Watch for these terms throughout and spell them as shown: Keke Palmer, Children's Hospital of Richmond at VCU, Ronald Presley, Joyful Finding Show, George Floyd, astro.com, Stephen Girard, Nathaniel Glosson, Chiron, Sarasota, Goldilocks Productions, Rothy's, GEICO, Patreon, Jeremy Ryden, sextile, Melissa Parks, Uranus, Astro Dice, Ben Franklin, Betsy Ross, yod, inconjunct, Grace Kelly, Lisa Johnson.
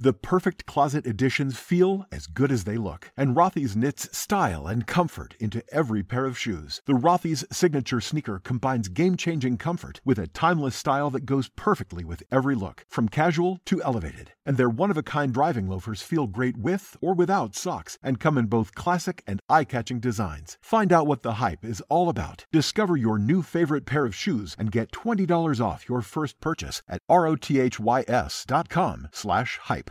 The perfect closet additions feel as good as they look, and Rothy's knits style and comfort into every pair of shoes. The Rothy's signature sneaker combines game-changing comfort with a timeless style that goes perfectly with every look, from casual to elevated. And their one-of-a-kind driving loafers feel great with or without socks, and come in both classic and eye-catching designs. Find out what the hype is all about. Discover your new favorite pair of shoes and get $20 off your first purchase at rothys.com/hype.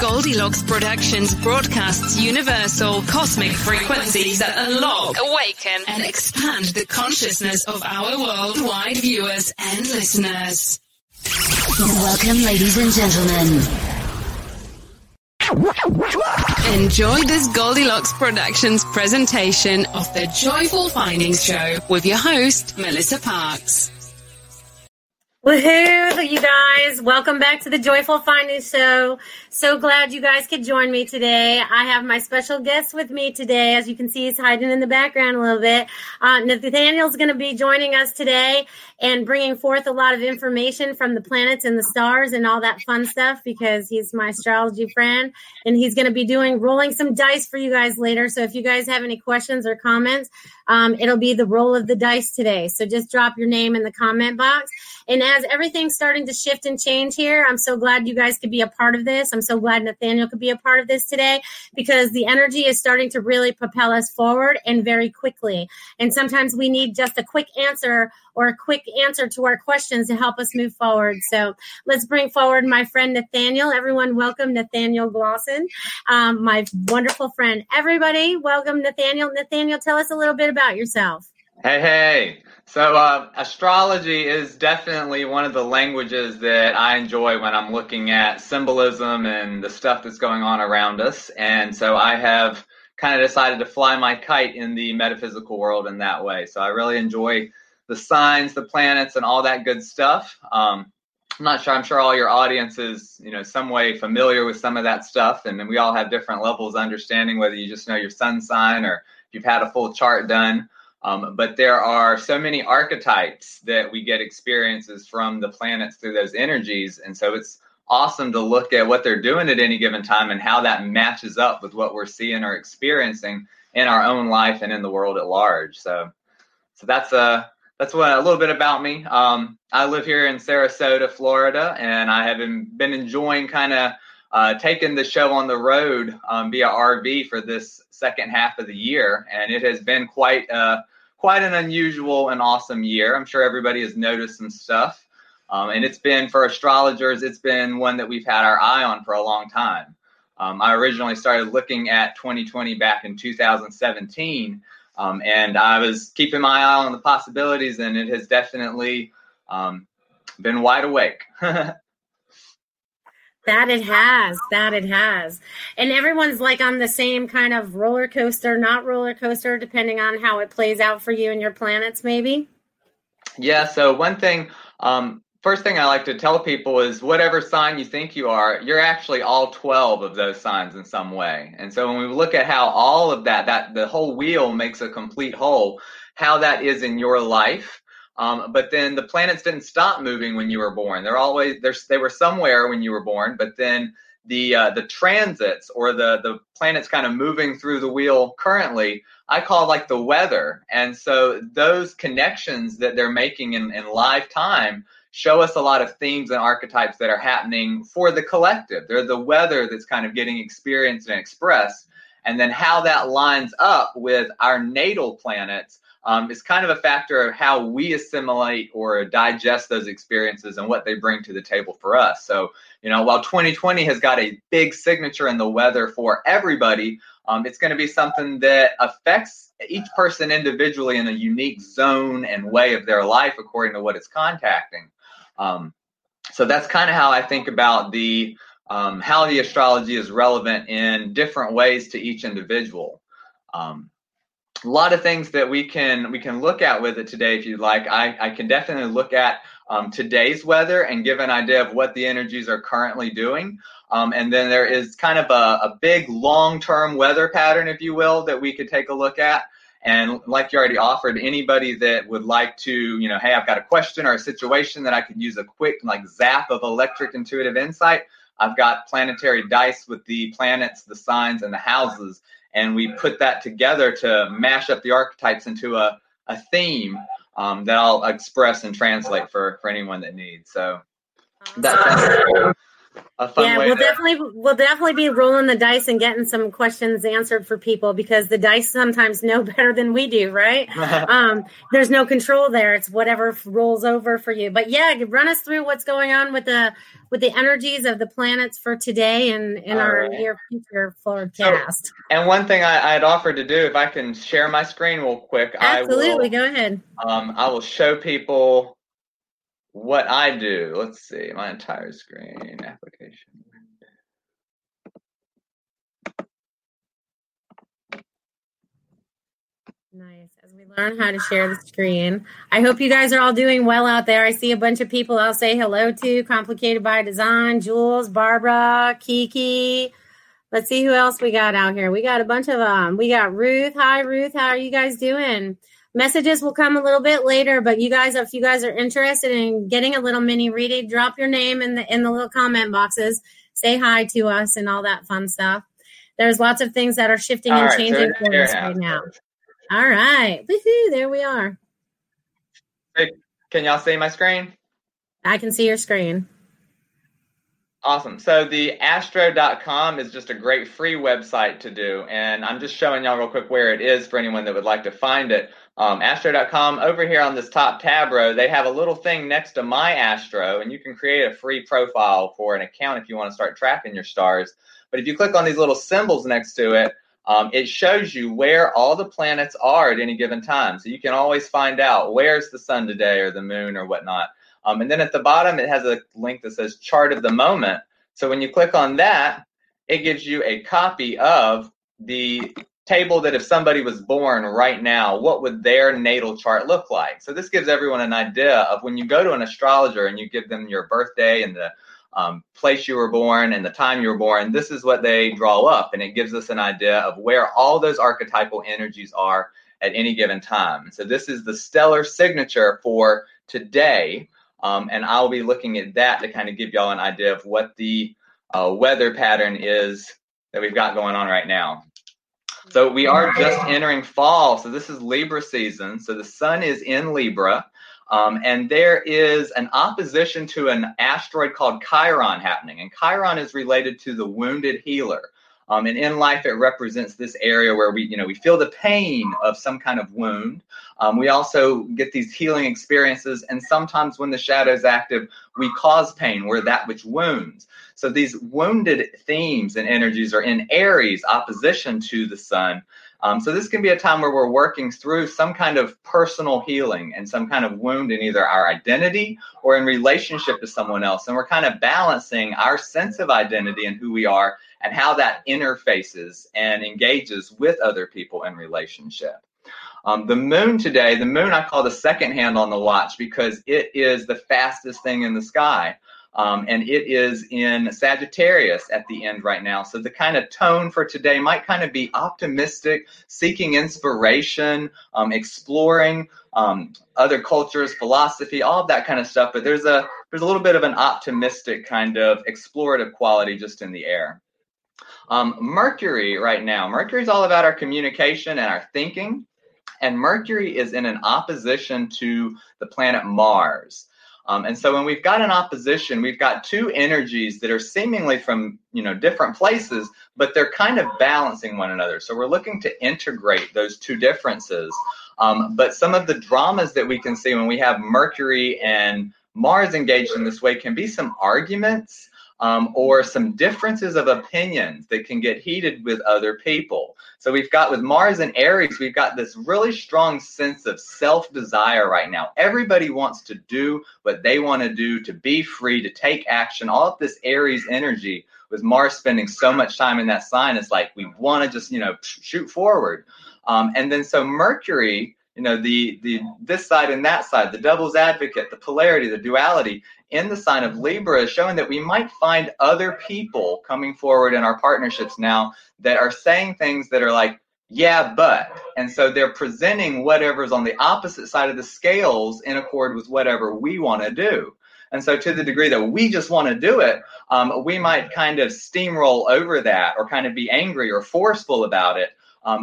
Goldilocks Productions broadcasts universal cosmic frequencies that unlock, awaken, and expand the consciousness of our worldwide viewers and listeners. Welcome, ladies and gentlemen. Enjoy this Goldilocks Productions presentation of the Joyful Finding Show with your host, Melissa Parks. Woohoo, you guys. Welcome back to the Joyful Finding Show. So glad you guys could join me today. I have my special guest with me today. As you can see, he's hiding in the background a little bit. Nathaniel's going to be joining us today and bringing forth a lot of information from the planets and the stars and all that fun stuff, because he's my astrology friend, and he's going to be rolling some dice for you guys later. So if you guys have any questions or comments, it'll be the roll of the dice today. So just drop your name in the comment box. And as everything's starting to shift and change here, I'm so glad you guys could be a part of this. I'm so glad Nathaniel could be a part of this today, because the energy is starting to really propel us forward, and very quickly. And sometimes we need just a quick answer, or a quick answer to our questions to help us move forward. So let's bring forward my friend Nathaniel. Everyone, welcome Nathaniel Glosson, my wonderful friend. Everybody, welcome Nathaniel. Nathaniel, tell us a little bit about yourself. Hey. So astrology is definitely one of the languages that I enjoy when I'm looking at symbolism and the stuff that's going on around us. And so I have kind of decided to fly my kite in the metaphysical world in that way. So I really enjoy the signs, the planets, and all that good stuff. I'm sure all your audience is, some way familiar with some of that stuff. And then we all have different levels of understanding, whether you just know your sun sign or you've had a full chart done. But there are so many archetypes that we get experiences from the planets through those energies. And so it's awesome to look at what they're doing at any given time and how that matches up with what we're seeing or experiencing in our own life and in the world at large. So that's a little bit about me. I live here in Sarasota, Florida, and I have been enjoying kind of taking the show on the road via RV for this second half of the year, and it has been quite an unusual and awesome year. I'm sure everybody has noticed some stuff, and it's been, for astrologers, it's been one that we've had our eye on for a long time. I originally started looking at 2020 back in 2017, and I was keeping my eye on the possibilities, and it has definitely Been wide awake. That it has. And everyone's like on the same kind of roller coaster, depending on how it plays out for you and your planets, maybe. Yeah. So one thing, first thing I like to tell people is whatever sign you think you are, you're actually all 12 of those signs in some way. And so when we look at how all of that the whole wheel makes a complete whole, how that is in your life. But then the planets didn't stop moving when you were born. They were somewhere when you were born, but then the transits or the planets kind of moving through the wheel currently, I call like the weather. And so those connections that they're making in lifetime show us a lot of themes and archetypes that are happening for the collective. They're the weather that's kind of getting experienced and expressed. And then how that lines up with our natal planets is kind of a factor of how we assimilate or digest those experiences and what they bring to the table for us. So, while 2020 has got a big signature in the weather for everybody, it's going to be something that affects each person individually in a unique zone and way of their life according to what it's contacting. So that's kind of how I think about how the astrology is relevant in different ways to each individual. A lot of things that we can look at with it today, if you'd like. I can definitely look at today's weather and give an idea of what the energies are currently doing. And then there is kind of a big long-term weather pattern, if you will, that we could take a look at. And like you already offered, anybody that would like to, hey, I've got a question or a situation that I could use a quick zap of electric intuitive insight, I've got planetary dice with the planets, the signs, and the houses. And we put that together to mash up the archetypes into a theme that I'll express and translate for anyone that needs. So that's a fun way. We'll definitely be rolling the dice and getting some questions answered for people, because the dice sometimes know better than we do, right? There's no control there. It's whatever rolls over for you. But yeah, run us through what's going on with the energies of the planets for today and in our near future forecast. So, and one thing I'd offered to do, if I can share my screen real quick. Absolutely, go ahead. I will show people what I do. Let's see, my entire screen application. Nice. As we learn how to share the screen, I hope you guys are all doing well out there. I see a bunch of people I'll say hello to. Complicated by Design, Jules, Barbara, Keke. Let's see who else we got out here. We got a bunch of them. We got Ruth. Hi, Ruth. How are you guys doing? Messages will come a little bit later, but you guys, if you guys are interested in getting a little mini reading, drop your name in the little comment boxes. Say hi to us and all that fun stuff. There's lots of things that are shifting all and changing for us right now. All right. Woohoo, there we are. Hey, can y'all see my screen? I can see your screen. Awesome. So the astro.com is just a great free website to do. And I'm just showing y'all real quick where it is for anyone that would like to find it. Astro.com, over here on this top tab row, they have a little thing next to My Astro, and you can create a free profile for an account if you want to start tracking your stars. But if you click on these little symbols next to it, it shows you where all the planets are at any given time. So you can always find out where's the sun today or the moon or whatnot. And then at the bottom, it has a link that says Chart of the Moment. So when you click on that, it gives you a copy of the table that if somebody was born right now, what would their natal chart look like? So this gives everyone an idea of when you go to an astrologer and you give them your birthday and the place you were born and the time you were born, this is what they draw up. And it gives us an idea of where all those archetypal energies are at any given time. So this is the stellar signature for today. And I'll be looking at that to kind of give y'all an idea of what the weather pattern is that we've got going on right now. So we are just entering fall. So this is Libra season. So the sun is in Libra. And there is an opposition to an asteroid called Chiron happening. And Chiron is related to the wounded healer. And in life, it represents this area where we feel the pain of some kind of wound. We also get these healing experiences. And sometimes when the shadow is active, we cause pain. We're that which wounds. So these wounded themes and energies are in Aries, opposition to the sun. So this can be a time where we're working through some kind of personal healing and some kind of wound in either our identity or in relationship to someone else. And we're kind of balancing our sense of identity and who we are and how that interfaces and engages with other people in relationship. The moon today, the moon I call the second hand on the watch because it is the fastest thing in the sky. And it is in Sagittarius at the end right now. So the kind of tone for today might kind of be optimistic, seeking inspiration, exploring other cultures, philosophy, all of that kind of stuff. But there's a little bit of an optimistic kind of explorative quality just in the air. Mercury right now. Mercury is all about our communication and our thinking. And Mercury is in an opposition to the planet Mars. And so when we've got an opposition, we've got two energies that are seemingly from, different places, but they're kind of balancing one another. So we're looking to integrate those two differences. But some of the dramas that we can see when we have Mercury and Mars engaged in this way can be some arguments. Or some differences of opinions that can get heated with other people. So we've got with Mars and Aries, we've got this really strong sense of self-desire right now. Everybody wants to do what they want to do, to be free, to take action. All of this Aries energy with Mars spending so much time in that sign, it's like we want to just, shoot forward. And then so Mercury, the this side and that side, the devil's advocate, the polarity, the duality, in the sign of Libra is showing that we might find other people coming forward in our partnerships now that are saying things that are like, yeah, but. And so they're presenting whatever's on the opposite side of the scales in accord with whatever we want to do. And so to the degree that we just want to do it, we might kind of steamroll over that or kind of be angry or forceful about it.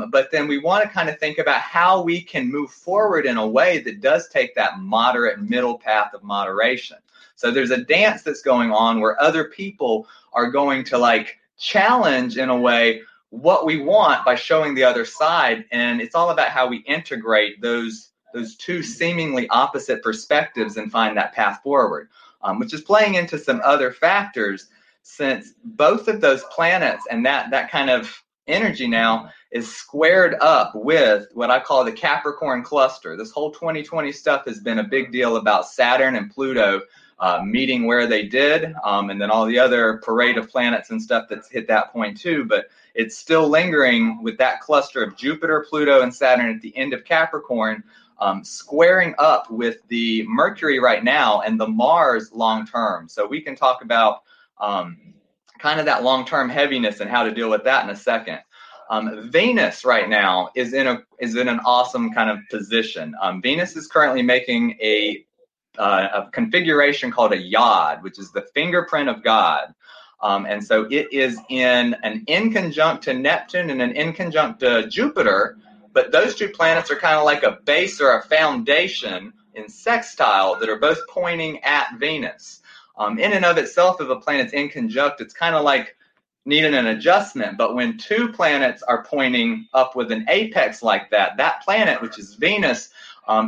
But then we want to kind of think about how we can move forward in a way that does take that moderate middle path of moderation. So there's a dance that's going on where other people are going to challenge in a way what we want by showing the other side. And it's all about how we integrate those two seemingly opposite perspectives and find that path forward, which is playing into some other factors since both of those planets and that kind of energy now is squared up with what I call the Capricorn cluster. This whole 2020 stuff has been a big deal about Saturn and Pluto meeting where they did, and then all the other parade of planets and stuff that's hit that point too, but it's still lingering with that cluster of Jupiter, Pluto, and Saturn at the end of Capricorn, squaring up with the Mercury right now and the Mars long term. So we can talk about kind of that long-term heaviness and how to deal with that in a second. Venus right now is in an awesome kind of position. Venus is currently making a configuration called a yod, which is the fingerprint of God. And so it is in an inconjunct to Neptune and an inconjunct to Jupiter, but those two planets are kind of like a base or a foundation in sextile that are both pointing at Venus. In and of itself, if a planet's in conjunct, it's kind of like needing an adjustment. But when two planets are pointing up with an apex like that, that planet, which is Venus,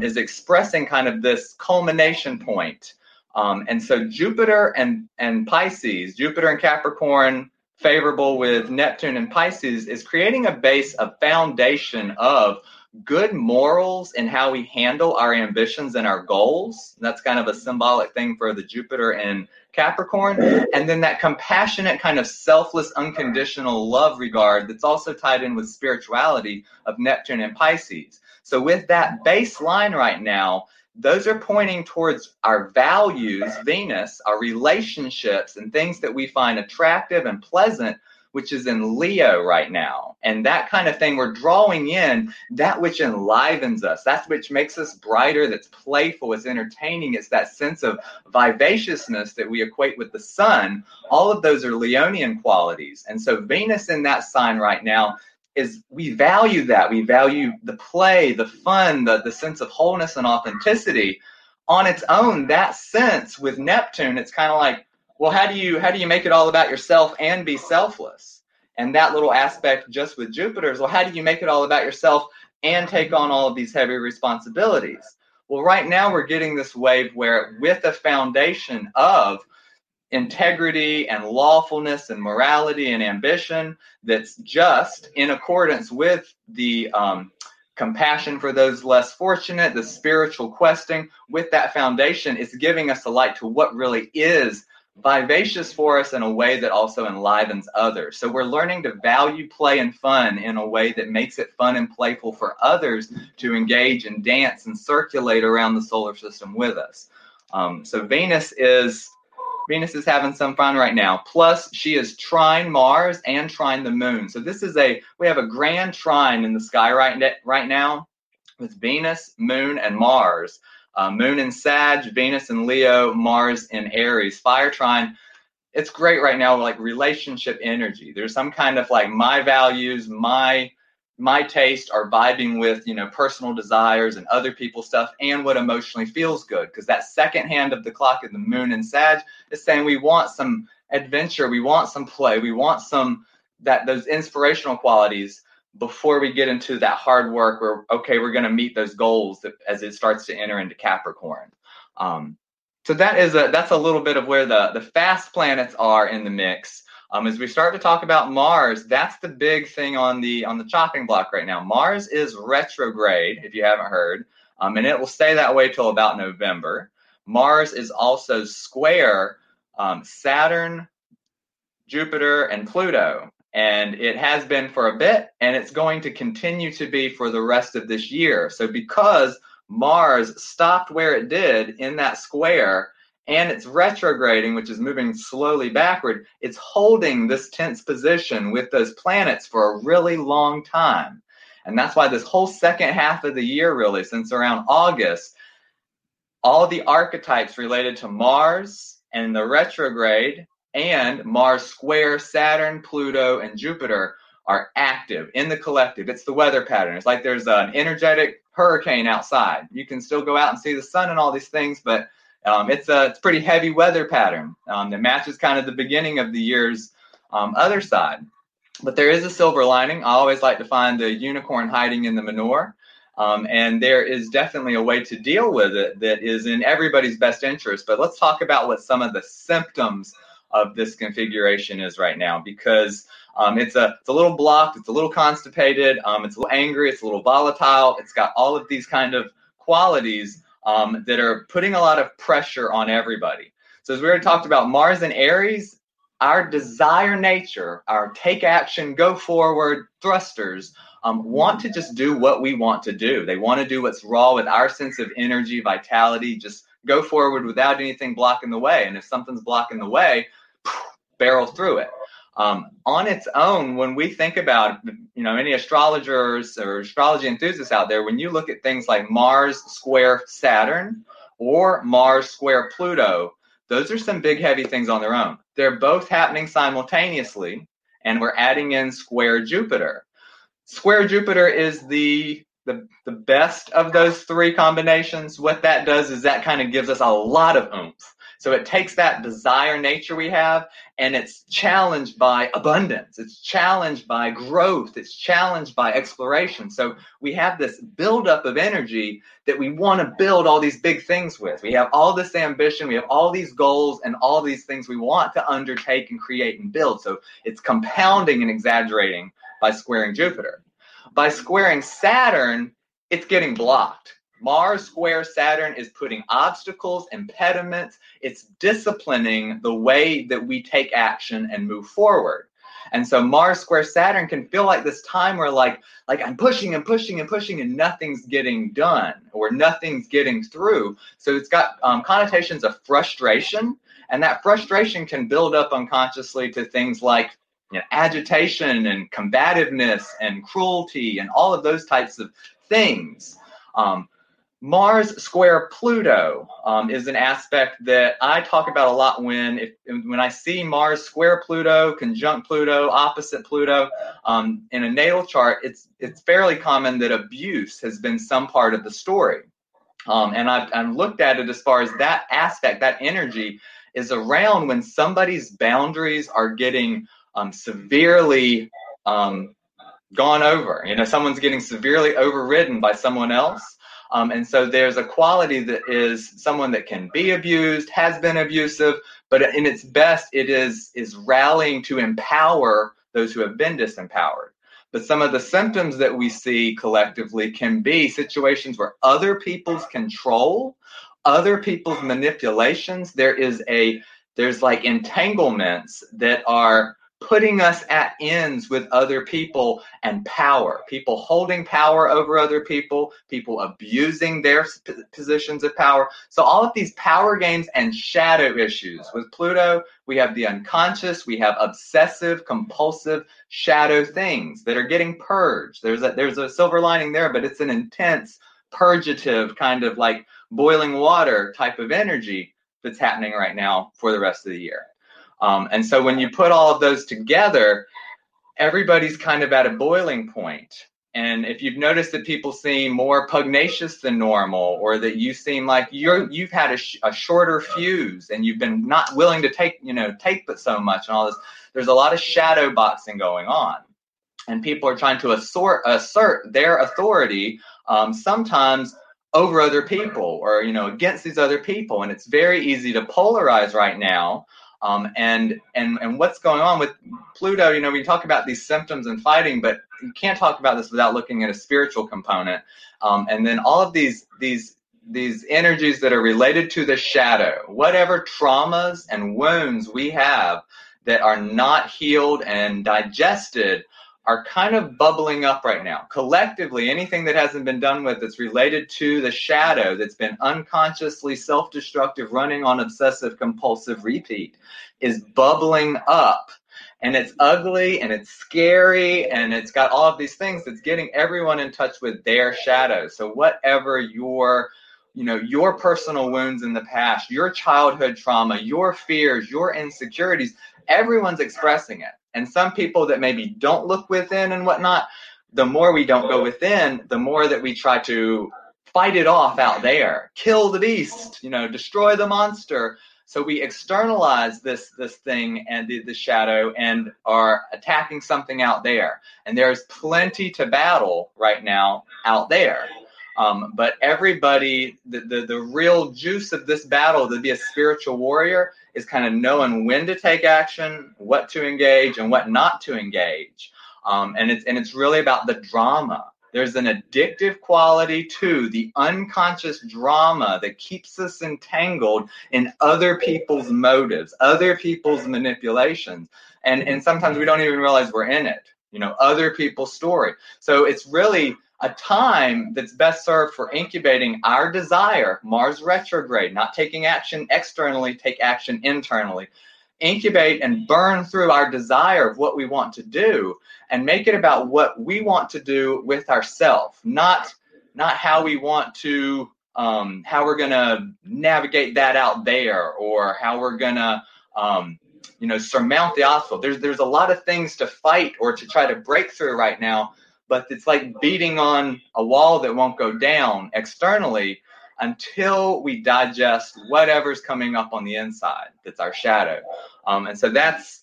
is expressing kind of this culmination point. And so Jupiter and Pisces, Jupiter and Capricorn, favorable with Neptune and Pisces, is creating a base, a foundation of good morals and how we handle our ambitions and our goals. That's kind of a symbolic thing for the Jupiter and Capricorn. And then that compassionate kind of selfless, unconditional love regard that's also tied in with spirituality of Neptune and Pisces. So with that baseline right now, those are pointing towards our values, Venus, our relationships, and things that we find attractive and pleasant, which is in Leo right now. And that kind of thing, we're drawing in that which enlivens us, that which makes us brighter, that's playful, it's entertaining, it's that sense of vivaciousness that we equate with the sun. All of those are Leonian qualities. And so Venus in that sign right now is we value that. We value the play, the fun, the sense of wholeness and authenticity. On its own, that sense with Neptune, it's kind of like, well, how do you make it all about yourself and be selfless? And that little aspect just with Jupiter is, well, how do you make it all about yourself and take on all of these heavy responsibilities? Well, right now we're getting this wave where with a foundation of integrity and lawfulness and morality and ambition that's just in accordance with the compassion for those less fortunate, the spiritual questing. With that foundation, it's giving us a light to what really is vivacious for us in a way that also enlivens others. So we're learning to value play and fun in a way that makes it fun and playful for others to engage and dance and circulate around the solar system with us. So Venus is having some fun right now. Plus, she is trine Mars and trine the moon. So this is we have a grand trine in the sky right now with Venus, Moon, and Mars. Moon in Sag, Venus in Leo, Mars in Aries. Fire trine, it's great right now with like relationship energy. There's some kind of like my values, my taste are vibing with, personal desires and other people's stuff and what emotionally feels good. Because that second hand of the clock in the moon and Sag is saying we want some adventure, we want some play, we want those inspirational qualities before we get into that hard work where, okay, we're going to meet those goals as it starts to enter into Capricorn. So that's a little bit of where the fast planets are in the mix. As we start to talk about Mars, that's the big thing on the chopping block right now. Mars is retrograde, if you haven't heard, and it will stay that way till about November. Mars is also square Saturn, Jupiter, and Pluto, and it has been for a bit, and it's going to continue to be for the rest of this year. So because Mars stopped where it did in that square, and it's retrograding, which is moving slowly backward, it's holding this tense position with those planets for a really long time. And that's why this whole second half of the year, really, since around August, all the archetypes related to Mars and the retrograde and Mars square Saturn, Pluto, and Jupiter are active in the collective. It's the weather pattern. It's like there's an energetic hurricane outside. You can still go out and see the sun and all these things, but it's pretty heavy weather pattern that matches kind of the beginning of the year's other side. But there is a silver lining. I always like to find the unicorn hiding in the manure. And there is definitely a way to deal with it that is in everybody's best interest. But let's talk about what some of the symptoms of this configuration is right now, because it's a little blocked, it's a little constipated, it's a little angry, it's a little volatile. It's got all of these kind of qualities that are putting a lot of pressure on everybody. So as we already talked about, Mars and Aries, our desire nature, our take action, go forward thrusters, want to just do what we want to do. They want to do what's raw with our sense of energy, vitality, just go forward without anything blocking the way. And if something's blocking the way, barrel through it. On its own, when we think about, any astrologers or astrology enthusiasts out there, when you look at things like Mars square Saturn or Mars square Pluto, those are some big, heavy things on their own. They're both happening simultaneously, and we're adding in square Jupiter. Square Jupiter is the best of those three combinations. What that does is that kind of gives us a lot of oomph. So it takes that desire nature we have, and it's challenged by abundance. It's challenged by growth. It's challenged by exploration. So we have this buildup of energy that we want to build all these big things with. We have all this ambition. We have all these goals and all these things we want to undertake and create and build. So it's compounding and exaggerating by squaring Jupiter. By squaring Saturn, it's getting blocked. Mars square Saturn is putting obstacles, impediments. It's disciplining the way that we take action and move forward. And so Mars square Saturn can feel like this time where like I'm pushing and pushing and pushing and nothing's getting done or nothing's getting through. So it's got connotations of frustration, and that frustration can build up unconsciously to things like agitation and combativeness and cruelty and all of those types of things. Mars square Pluto is an aspect that I talk about a lot when I see Mars square Pluto, conjunct Pluto, opposite Pluto in a natal chart. It's fairly common that abuse has been some part of the story. And I've looked at it as far as that aspect, that energy is around when somebody's boundaries are getting severely gone over. Someone's getting severely overridden by someone else. And so there's a quality that is someone that can be abused, has been abusive, but in its best, it is rallying to empower those who have been disempowered. But some of the symptoms that we see collectively can be situations where other people's control, other people's manipulations, there's like entanglements that are putting us at ends with other people and power, people holding power over other people, people abusing their positions of power. So all of these power games and shadow issues. With Pluto, we have the unconscious, we have obsessive, compulsive shadow things that are getting purged. There's a silver lining there, but it's an intense purgative kind of like boiling water type of energy that's happening right now for the rest of the year. And so when you put all of those together, everybody's kind of at a boiling point. And if you've noticed that people seem more pugnacious than normal, or that you seem like you've had a shorter fuse and you've been not willing to take but so much and all this, there's a lot of shadow boxing going on. And people are trying to assert their authority, sometimes over other people or, against these other people. And it's very easy to polarize right now. And what's going on with Pluto, we talk about these symptoms and fighting, but you can't talk about this without looking at a spiritual component. And then all of these energies that are related to the shadow, whatever traumas and wounds we have that are not healed and digested are kind of bubbling up right now. Collectively, anything that hasn't been done with that's related to the shadow that's been unconsciously self-destructive, running on obsessive compulsive repeat is bubbling up. And it's ugly and it's scary and it's got all of these things that's getting everyone in touch with their shadow. So whatever your personal wounds in the past, your childhood trauma, your fears, your insecurities, everyone's expressing it. And some people that maybe don't look within and whatnot, the more we don't go within, the more that we try to fight it off out there, kill the beast, destroy the monster. So we externalize this thing and the shadow and are attacking something out there. And there's plenty to battle right now out there. But everybody, the real juice of this battle to be a spiritual warrior is kind of knowing when to take action, what to engage, and what not to engage. And it's really about the drama. There's an addictive quality to the unconscious drama that keeps us entangled in other people's motives, other people's manipulations. And sometimes we don't even realize we're in it, other people's story. So it's really a time that's best served for incubating our desire, Mars retrograde, not taking action externally, take action internally. Incubate and burn through our desire of what we want to do and make it about what we want to do with ourselves, not how we want to, how we're going to navigate that out there or how we're going to, surmount the obstacle. There's a lot of things to fight or to try to break through right now. But it's like beating on a wall that won't go down externally until we digest whatever's coming up on the inside. That's our shadow. And so that's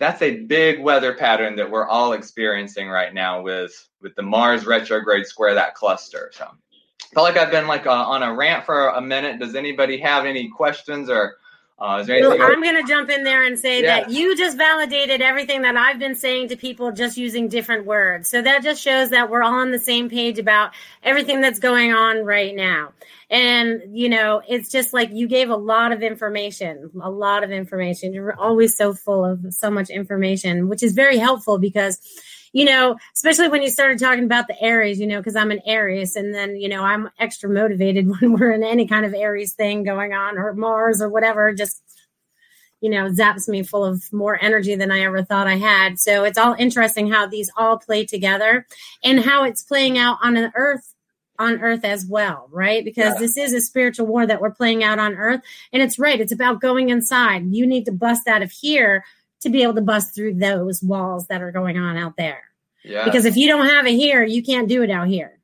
a big weather pattern that we're all experiencing right now with the Mars retrograde square, that cluster. So I felt like I've been on a rant for a minute. Does anybody have any questions or I'm going to jump in there and say that you just validated everything that I've been saying to people just using different words. So that just shows that we're all on the same page about everything that's going on right now. And, it's just like you gave a lot of information. You're always so full of so much information, which is very helpful because especially when you started talking about the Aries, because I'm an Aries and then, I'm extra motivated when we're in any kind of Aries thing going on or Mars or whatever, just, zaps me full of more energy than I ever thought I had. So it's all interesting how these all play together and how it's playing out on Earth as well, right? Because this is a spiritual war that we're playing out on Earth. And it's right. It's about going inside. You need to bust out of here to be able to bust through those walls that are going on out there. Yes. Because if you don't have it here, you can't do it out here.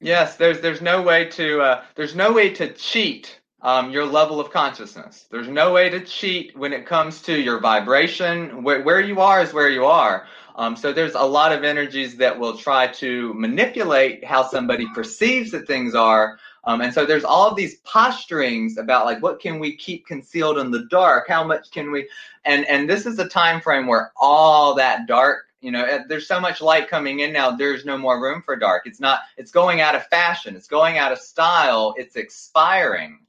Yes, there's no way to cheat your level of consciousness. There's no way to cheat when it comes to your vibration. Where you are is where you are. So there's a lot of energies that will try to manipulate how somebody perceives that things are, And so there's all of these posturings about like, what can we keep concealed in the dark? How much can we? And this is a time frame where all that dark, you know, there's so much light coming in now, there's no more room for dark. It's not, it's going out of fashion. It's going out of style. It's expiring.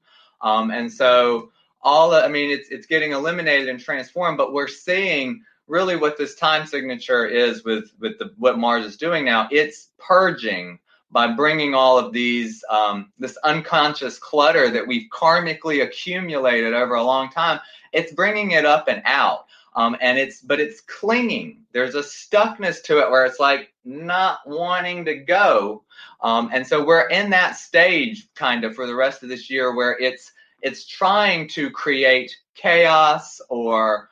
And so all, I mean, it's getting eliminated and transformed, but we're seeing really what this time signature is with what Mars is doing now. It's purging by bringing all of these, this unconscious clutter that we've karmically accumulated over a long time. It's bringing it up and out. But it's clinging. There's a stuckness to it where it's like not wanting to go. And so we're in that stage kind of for the rest of this year where it's trying to create chaos or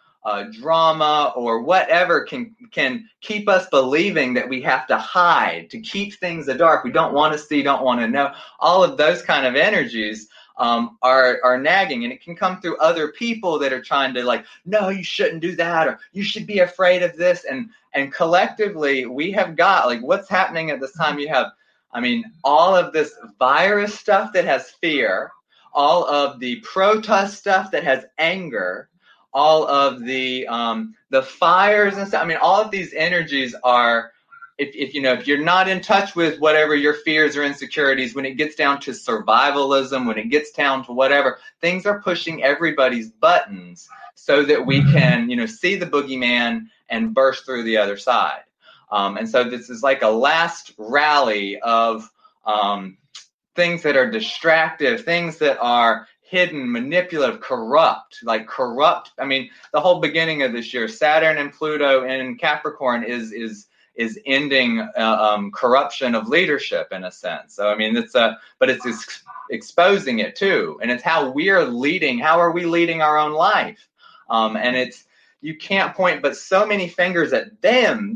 drama or whatever can keep us believing that we have to hide, to keep things in the dark. We don't want to see, don't want to know. All of those kind of energies are nagging, and it can come through other people that are trying to like, no, you shouldn't do that, or you should be afraid of this. And collectively we have got like what's happening at this time. You have, I mean, all of this virus stuff that has fear, all of the protest stuff that has anger, all of the fires and stuff. I mean, all of these energies are, if you're not in touch with whatever your fears or insecurities, when it gets down to survivalism, when it gets down to whatever, things are pushing everybody's buttons so that we can, see the boogeyman and burst through the other side. And so this is like a last rally of things that are distractive, things that are hidden, manipulative, corrupt. I mean, the whole beginning of this year, Saturn and Pluto in Capricorn is ending corruption of leadership in a sense. So, I mean, it's exposing it too. And it's how we're leading. How are we leading our own life? And it's, you can't point but so many fingers at them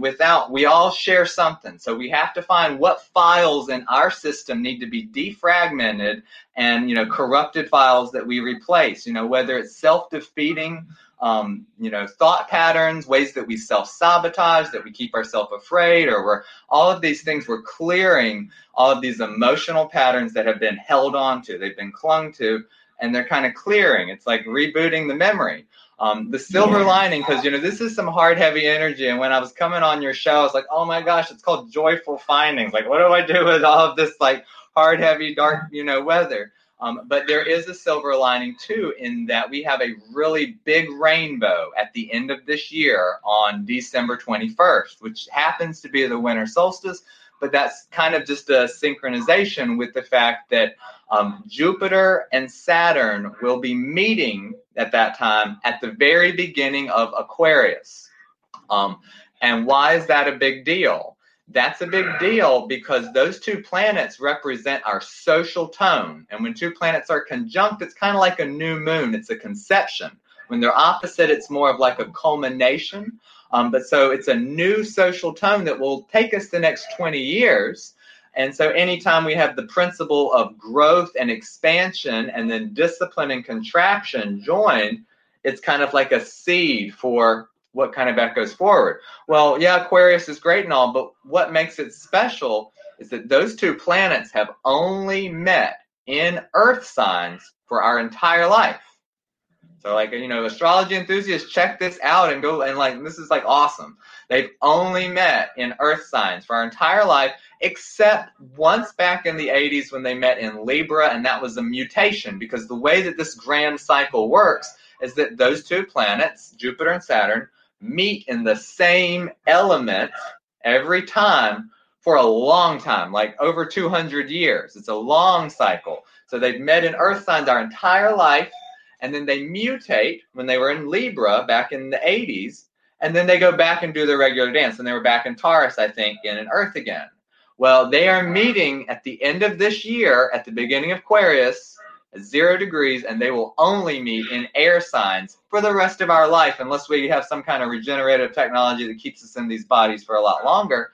without, we all share something. So we have to find what files in our system need to be defragmented and, corrupted files that we replace, whether it's self-defeating, thought patterns, ways that we self-sabotage, that we keep ourselves afraid, or all of these things, we're clearing all of these emotional patterns that have been held on to, they've been clung to, and they're kind of clearing. It's like rebooting the memory. The silver lining, because, this is some hard, heavy energy. And when I was coming on your show, I was like, oh, my gosh, it's called Joyful Findings. Like, what do I do with all of this, like, hard, heavy, dark, weather? But there is a silver lining, too, in that we have a really big rainbow at the end of this year on December 21st, which happens to be the winter solstice. But that's kind of just a synchronization with the fact that Jupiter and Saturn will be meeting at that time at the very beginning of Aquarius. And why is that a big deal? That's a big deal because those two planets represent our social tone. And when two planets are conjunct, it's kind of like a new moon. It's a conception. When they're opposite, it's more of like a culmination. But so it's a new social tone that will take us the next 20 years. And so anytime we have the principle of growth and expansion and then discipline and contraction joined, it's kind of like a seed for what kind of echoes forward. Well, yeah, Aquarius is great and all, but what makes it special is that those two planets have only met in Earth signs for our entire life. So like, astrology enthusiasts, check this out and go and like, this is like awesome. They've only met in Earth signs for our entire life, except once back in the 80s when they met in Libra. And that was a mutation because the way that this grand cycle works is that those two planets, Jupiter and Saturn, meet in the same element every time for a long time, like over 200 years. It's a long cycle. So they've met in Earth signs our entire life. And then they mutate when they were in Libra back in the 80s. And then they go back and do their regular dance. And they were back in Taurus, I think, and in Earth again. Well, they are meeting at the end of this year, at the beginning of Aquarius, at 0 degrees. And they will only meet in air signs for the rest of our life, unless we have some kind of regenerative technology that keeps us in these bodies for a lot longer.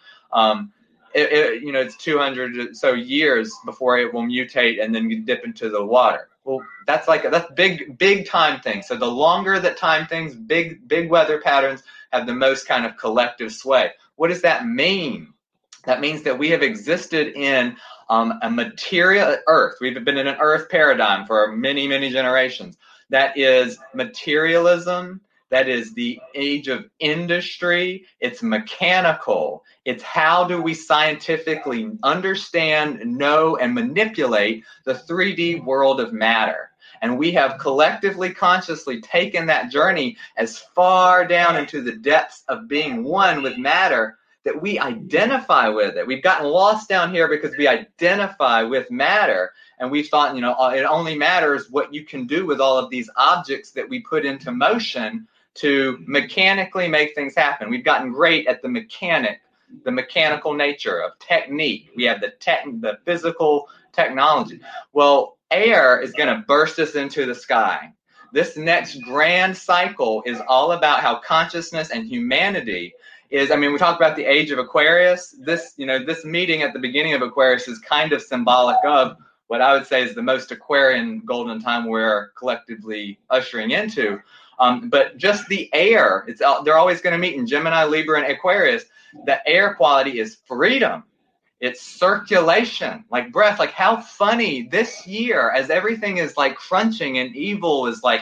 It's 200 or so years before it will mutate and then dip into the water. Well, that's like that's big time things. So the longer that time things, big weather patterns have the most kind of collective sway. What does that mean? That means that we have existed in a material earth. We've been in an earth paradigm for many, many generations. That is materialism. That is the age of industry. It's mechanical. It's how do we scientifically understand, know, and manipulate the 3D world of matter. And we have collectively, consciously taken that journey as far down into the depths of being one with matter that we identify with it. We've gotten lost down here because we identify with matter. And we thought, it only matters what you can do with all of these objects that we put into motion to mechanically make things happen. We've gotten great at the mechanical nature of technique. We have the physical technology. Well, air is going to burst us into the sky. This next grand cycle is all about how consciousness and humanity is, we talk about the age of Aquarius. This, this meeting at the beginning of Aquarius is kind of symbolic of what I would say is the most Aquarian golden time we're collectively ushering into. But just the air, they're always going to meet in Gemini, Libra, and Aquarius. The air quality is freedom. It's circulation, like breath, like how funny this year as everything is like crunching and evil is like,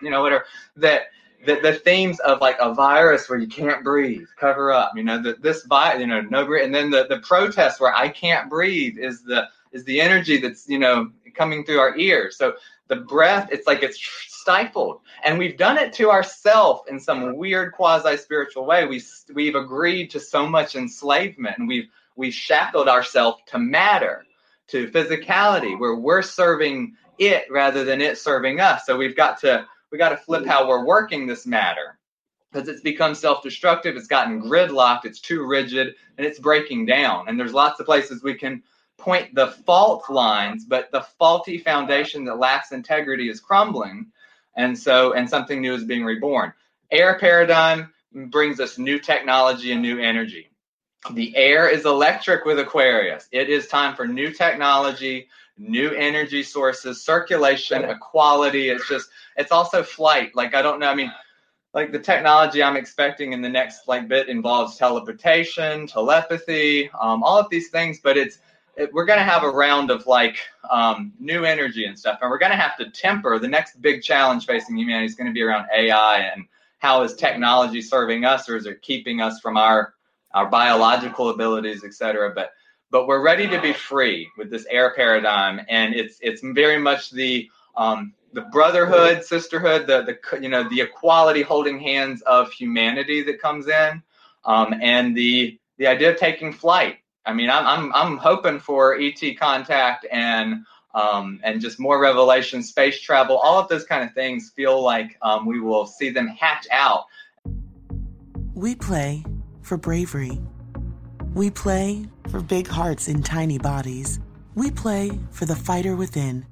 whatever, that the themes of like a virus where you can't breathe, cover up, no breathe. And then the protest where I can't breathe is the energy that's, coming through our ears. So the breath, it's like it's stifled. And we've done it to ourselves in some weird quasi-spiritual way. We've agreed to so much enslavement, and we've shackled ourselves to matter, to physicality, where we're serving it rather than it serving us. So we got to flip how we're working this matter, because it's become self-destructive. It's gotten gridlocked. It's too rigid, and it's breaking down. And there's lots of places we can point the fault lines, but the faulty foundation that lacks integrity is crumbling, and something new is being reborn. Air paradigm brings us new technology and new energy. The air is electric with Aquarius. It is time for new technology, new energy sources, circulation, equality. It's also flight. Like, I don't know. The technology I'm expecting in the next bit involves teleportation, telepathy, all of these things. But we're going to have a round of new energy and stuff. And we're going to have to temper. The next big challenge facing humanity is going to be around AI and how is technology serving us, or is it keeping us from our biological abilities, et cetera. But we're ready to be free with this air paradigm. And it's very much the brotherhood, sisterhood, the equality, holding hands of humanity that comes in. And the idea of taking flight. I'm hoping for ET contact and just more revelation, space travel, all of those kind of things feel like we will see them hatch out. We play for bravery. We play for big hearts in tiny bodies. We play for the fighter within.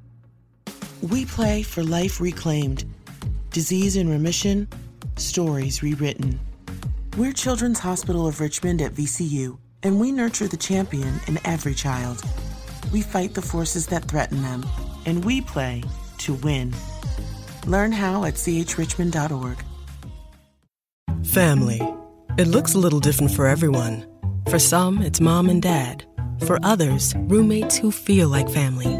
We play for life reclaimed, disease in remission, stories rewritten. We're Children's Hospital of Richmond at VCU, and we nurture the champion in every child. We fight the forces that threaten them, and we play to win. Learn how at chrichmond.org. Family. It looks a little different for everyone. For some, it's mom and dad. For others, roommates who feel like family.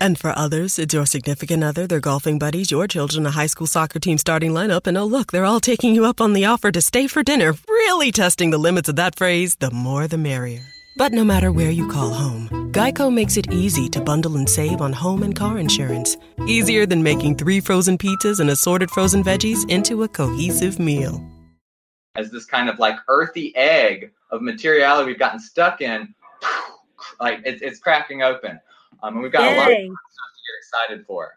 And for others, it's your significant other, their golfing buddies, your children, a high school soccer team starting lineup, and oh look, they're all taking you up on the offer to stay for dinner. Really testing the limits of that phrase, the more the merrier. But no matter where you call home, GEICO makes it easy to bundle and save on home and car insurance. Easier than making 3 frozen pizzas and assorted frozen veggies into a cohesive meal. As this kind of earthy egg of materiality we've gotten stuck in, it's cracking open. And we've got a lot of stuff to get excited for.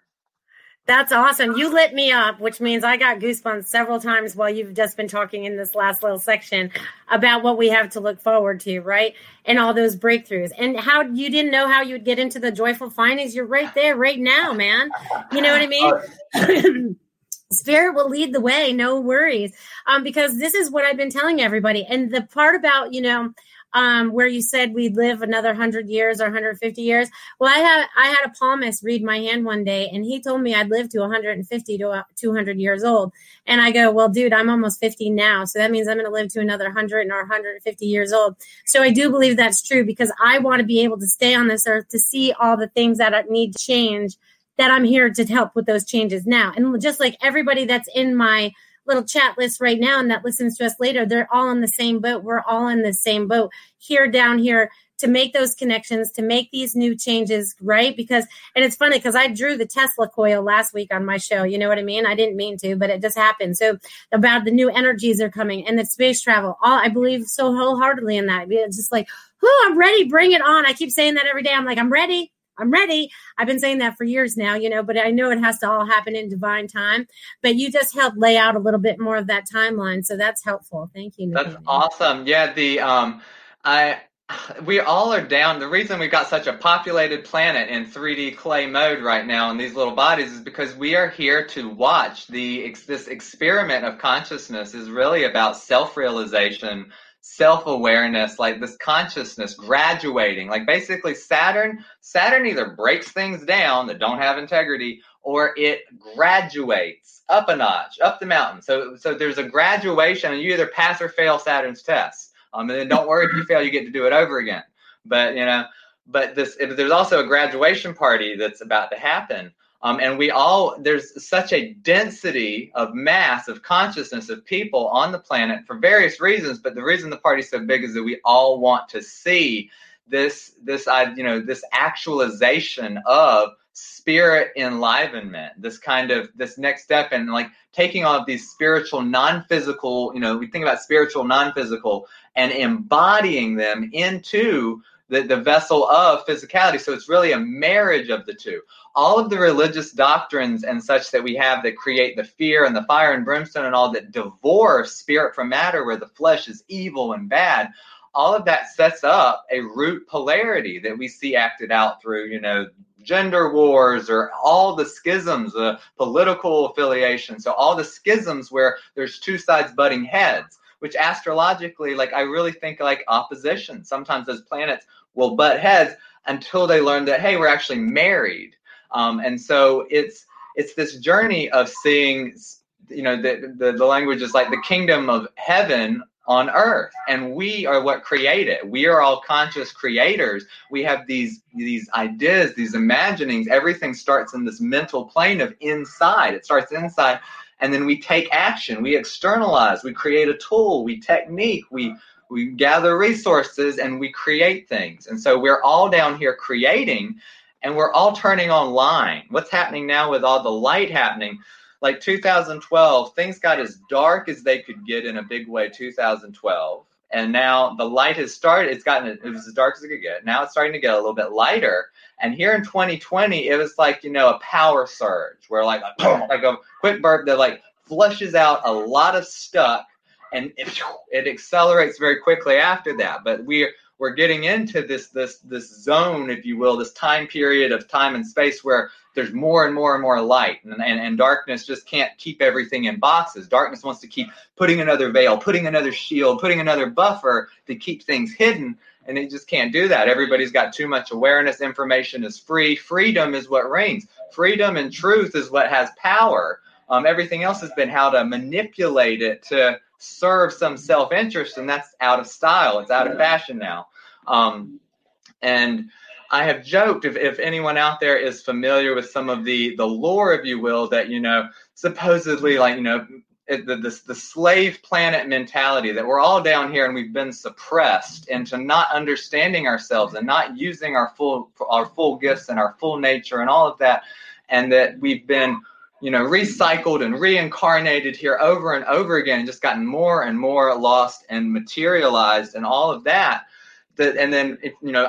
That's awesome. You lit me up, which means I got goosebumps several times while you've just been talking in this last little section about what we have to look forward to, right? And all those breakthroughs. And how you didn't know how you would get into the joyful findings. You're right there, right now, man. You know what I mean? Spirit will lead the way. No worries. Because this is what I've been telling everybody. And the part about, you know, where you said we'd live another 100 years or 150 years. Well, I had a palmist read my hand one day, and he told me I'd live to 150 to 200 years old. And I go, well, dude, I'm almost 50 now. So that means I'm going to live to another 100 or 150 years old. So I do believe that's true, because I want to be able to stay on this earth to see all the things that I need to change, that I'm here to help with those changes now. And just like everybody that's in my little chat list right now and that listens to us later, they're all in the same boat. We're all in the same boat here, down here, to make those connections, to make these new changes, right? Because, and it's funny because I drew the Tesla coil last week on my show. You know what I mean? I didn't mean to, but it just happened. So about the new energies are coming and the space travel. All I believe so wholeheartedly in that. It's just like, oh, I'm ready. Bring it on. I keep saying that every day. I'm like, I'm ready. I'm ready. I've been saying that for years now, you know, but I know it has to all happen in divine time. But you just helped lay out a little bit more of that timeline. So that's helpful. Thank you, Nathaniel. That's awesome. Yeah, we all are down. The reason we've got such a populated planet in 3D clay mode right now in these little bodies is because we are here to watch. This experiment of consciousness is really about self-realization, self-awareness, like this consciousness graduating, like basically Saturn either breaks things down that don't have integrity, or it graduates up a notch, up the mountain. So there's a graduation, and you either pass or fail Saturn's test. And then don't worry if you fail, you get to do it over again. But you know, there's also a graduation party that's about to happen. And there's such a density of mass, of consciousness, of people on the planet for various reasons. But the reason the party's so big is that we all want to see this actualization of spirit enlivenment, this kind of this next step, and like taking all of these spiritual, non-physical, you know, we think about spiritual, non-physical, and embodying them into the vessel of physicality. So it's really a marriage of the two. All of the religious doctrines and such that we have that create the fear and the fire and brimstone and all that divorce spirit from matter, where the flesh is evil and bad, all of that sets up a root polarity that we see acted out through, you know, gender wars or all the schisms, the political affiliation. So all the schisms where there's two sides butting heads, which astrologically, like I really think like opposition. Sometimes those planets will butt heads until they learn that, hey, we're actually married. And so it's this journey of seeing, you know, the language is like the kingdom of heaven on earth. And we are what create it. We are all conscious creators. We have these ideas, these imaginings. Everything starts in this mental plane of inside. It starts inside. And then we take action, we externalize, we create a tool, we technique, we gather resources, and we create things. And so we're all down here creating, and we're all turning online. What's happening now with all the light happening? Like 2012, things got as dark as they could get in a big way, 2012. And now the light has started. It was as dark as it could get. Now it's starting to get a little bit lighter. And here in 2020, it was like, you know, a power surge where like a quick burp that like flushes out a lot of stuff, and it accelerates very quickly after that. But we're getting into this zone, if you will, this time period of time and space where there's more and more and more light, and darkness just can't keep everything in boxes. Darkness wants to keep putting another veil, putting another shield, putting another buffer to keep things hidden, and it just can't do that. Everybody's got too much awareness. Information is free. Freedom is what reigns. Freedom and truth is what has power. Everything else has been how to manipulate it to serve some self-interest, and that's out of style. It's out of fashion now. And I have joked, if anyone out there is familiar with some of the lore, if you will, that, you know, supposedly like, you know, the slave planet mentality, that we're all down here and we've been suppressed into not understanding ourselves and not using our full gifts and our full nature and all of that, and that we've been, you know, recycled and reincarnated here over and over again and just gotten more and more lost and materialized and all of that. And then, you know,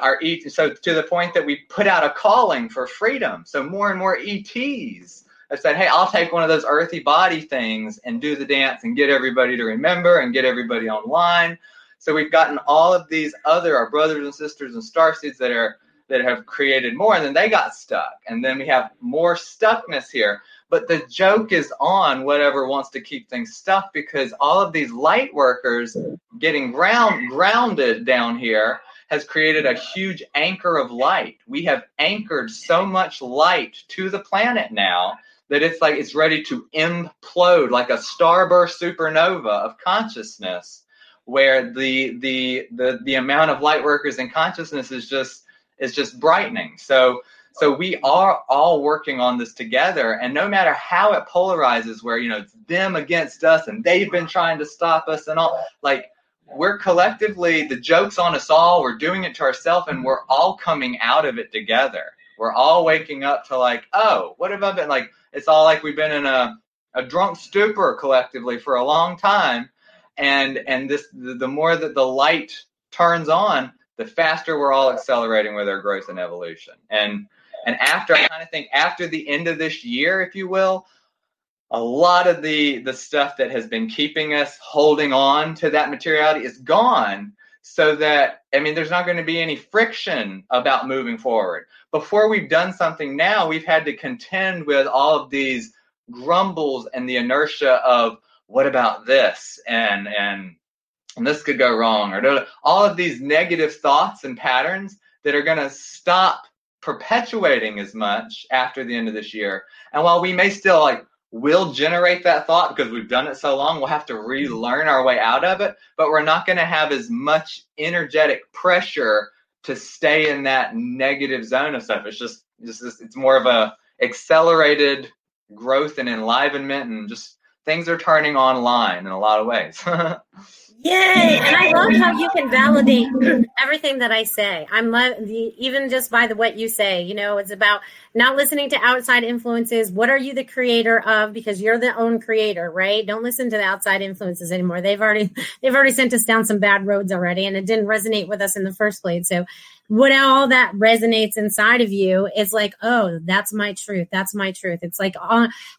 so to the point that we put out a calling for freedom. So more and more ETs have said, hey, I'll take one of those earthy body things and do the dance and get everybody to remember and get everybody online. So we've gotten all of these other, our brothers and sisters and starseeds that have created more, and then they got stuck. And then we have more stuckness here. But the joke is on whatever wants to keep things stuffed, because all of these light workers getting grounded down here has created a huge anchor of light. We have anchored so much light to the planet now that it's like it's ready to implode like a starburst supernova of consciousness, where the amount of light workers in consciousness is just brightening. So we are all working on this together, and no matter how it polarizes, where, you know, it's them against us and they've been trying to stop us and all, like, we're collectively, the joke's on us all, we're doing it to ourselves, and we're all coming out of it together. We're all waking up to like, oh, what have I been, like, it's all like we've been in a drunk stupor collectively for a long time, and this, the more that the light turns on, the faster we're all accelerating with our growth and evolution. And after, I kind of think after the end of this year, if you will, a lot of the stuff that has been keeping us holding on to that materiality is gone, so that, I mean, there's not going to be any friction about moving forward. Before we've done something now, we've had to contend with all of these grumbles and the inertia of, what about this? And this could go wrong, or all of these negative thoughts and patterns that are going to stop perpetuating as much after the end of this year. And while we may still, like, will generate that thought because we've done it so long, we'll have to relearn our way out of it, but we're not going to have as much energetic pressure to stay in that negative zone of stuff. It's just it's more of a accelerated growth and enlivenment, and just things are turning online in a lot of ways. Yay! And I love how you can validate everything that I say. Even just by what you say, you know, it's about not listening to outside influences. What are you the creator of? Because you're the own creator, right? Don't listen to the outside influences anymore. They've already sent us down some bad roads already, and it didn't resonate with us in the first place. So what all that resonates inside of you is like, oh, that's my truth. That's my truth. It's like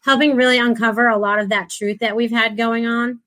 helping really uncover a lot of that truth that we've had going on.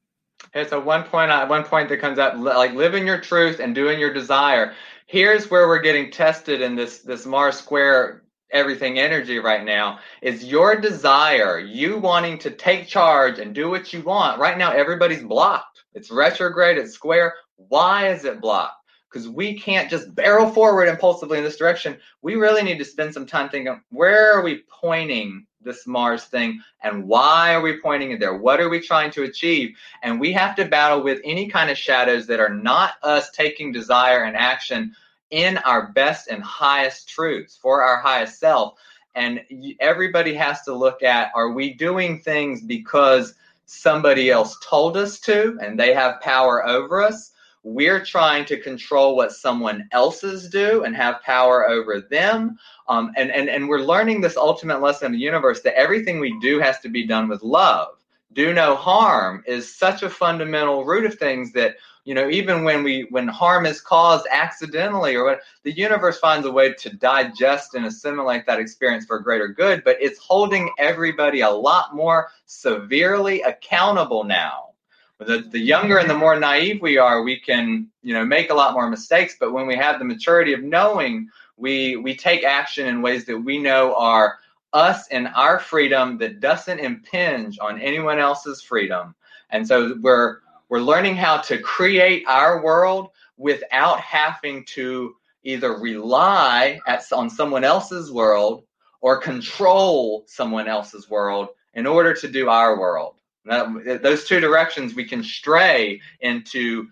It's one point that comes up, like, living your truth and doing your desire. Here's where we're getting tested in this Mars square everything energy right now, is your desire, you wanting to take charge and do what you want. Right now, everybody's blocked. It's retrograde, it's square. Why is it blocked? Because we can't just barrel forward impulsively in this direction. We really need to spend some time thinking, where are we pointing this Mars thing, and why are we pointing it there? What are we trying to achieve? And we have to battle with any kind of shadows that are not us taking desire and action in our best and highest truths for our highest self. And everybody has to look at, are we doing things because somebody else told us to and they have power over us? We're trying to control what someone else's do and have power over them. And we're learning this ultimate lesson of the universe, that everything we do has to be done with love. Do no harm is such a fundamental root of things that, you know, even when harm is caused accidentally, the universe finds a way to digest and assimilate that experience for greater good. But it's holding everybody a lot more severely accountable now. The younger and the more naive we are, we can, you know, make a lot more mistakes. But when we have the maturity of knowing, we take action in ways that we know are us and our freedom, that doesn't impinge on anyone else's freedom. And so we're learning how to create our world without having to either rely on someone else's world or control someone else's world in order to do our world. Those two directions we can stray into,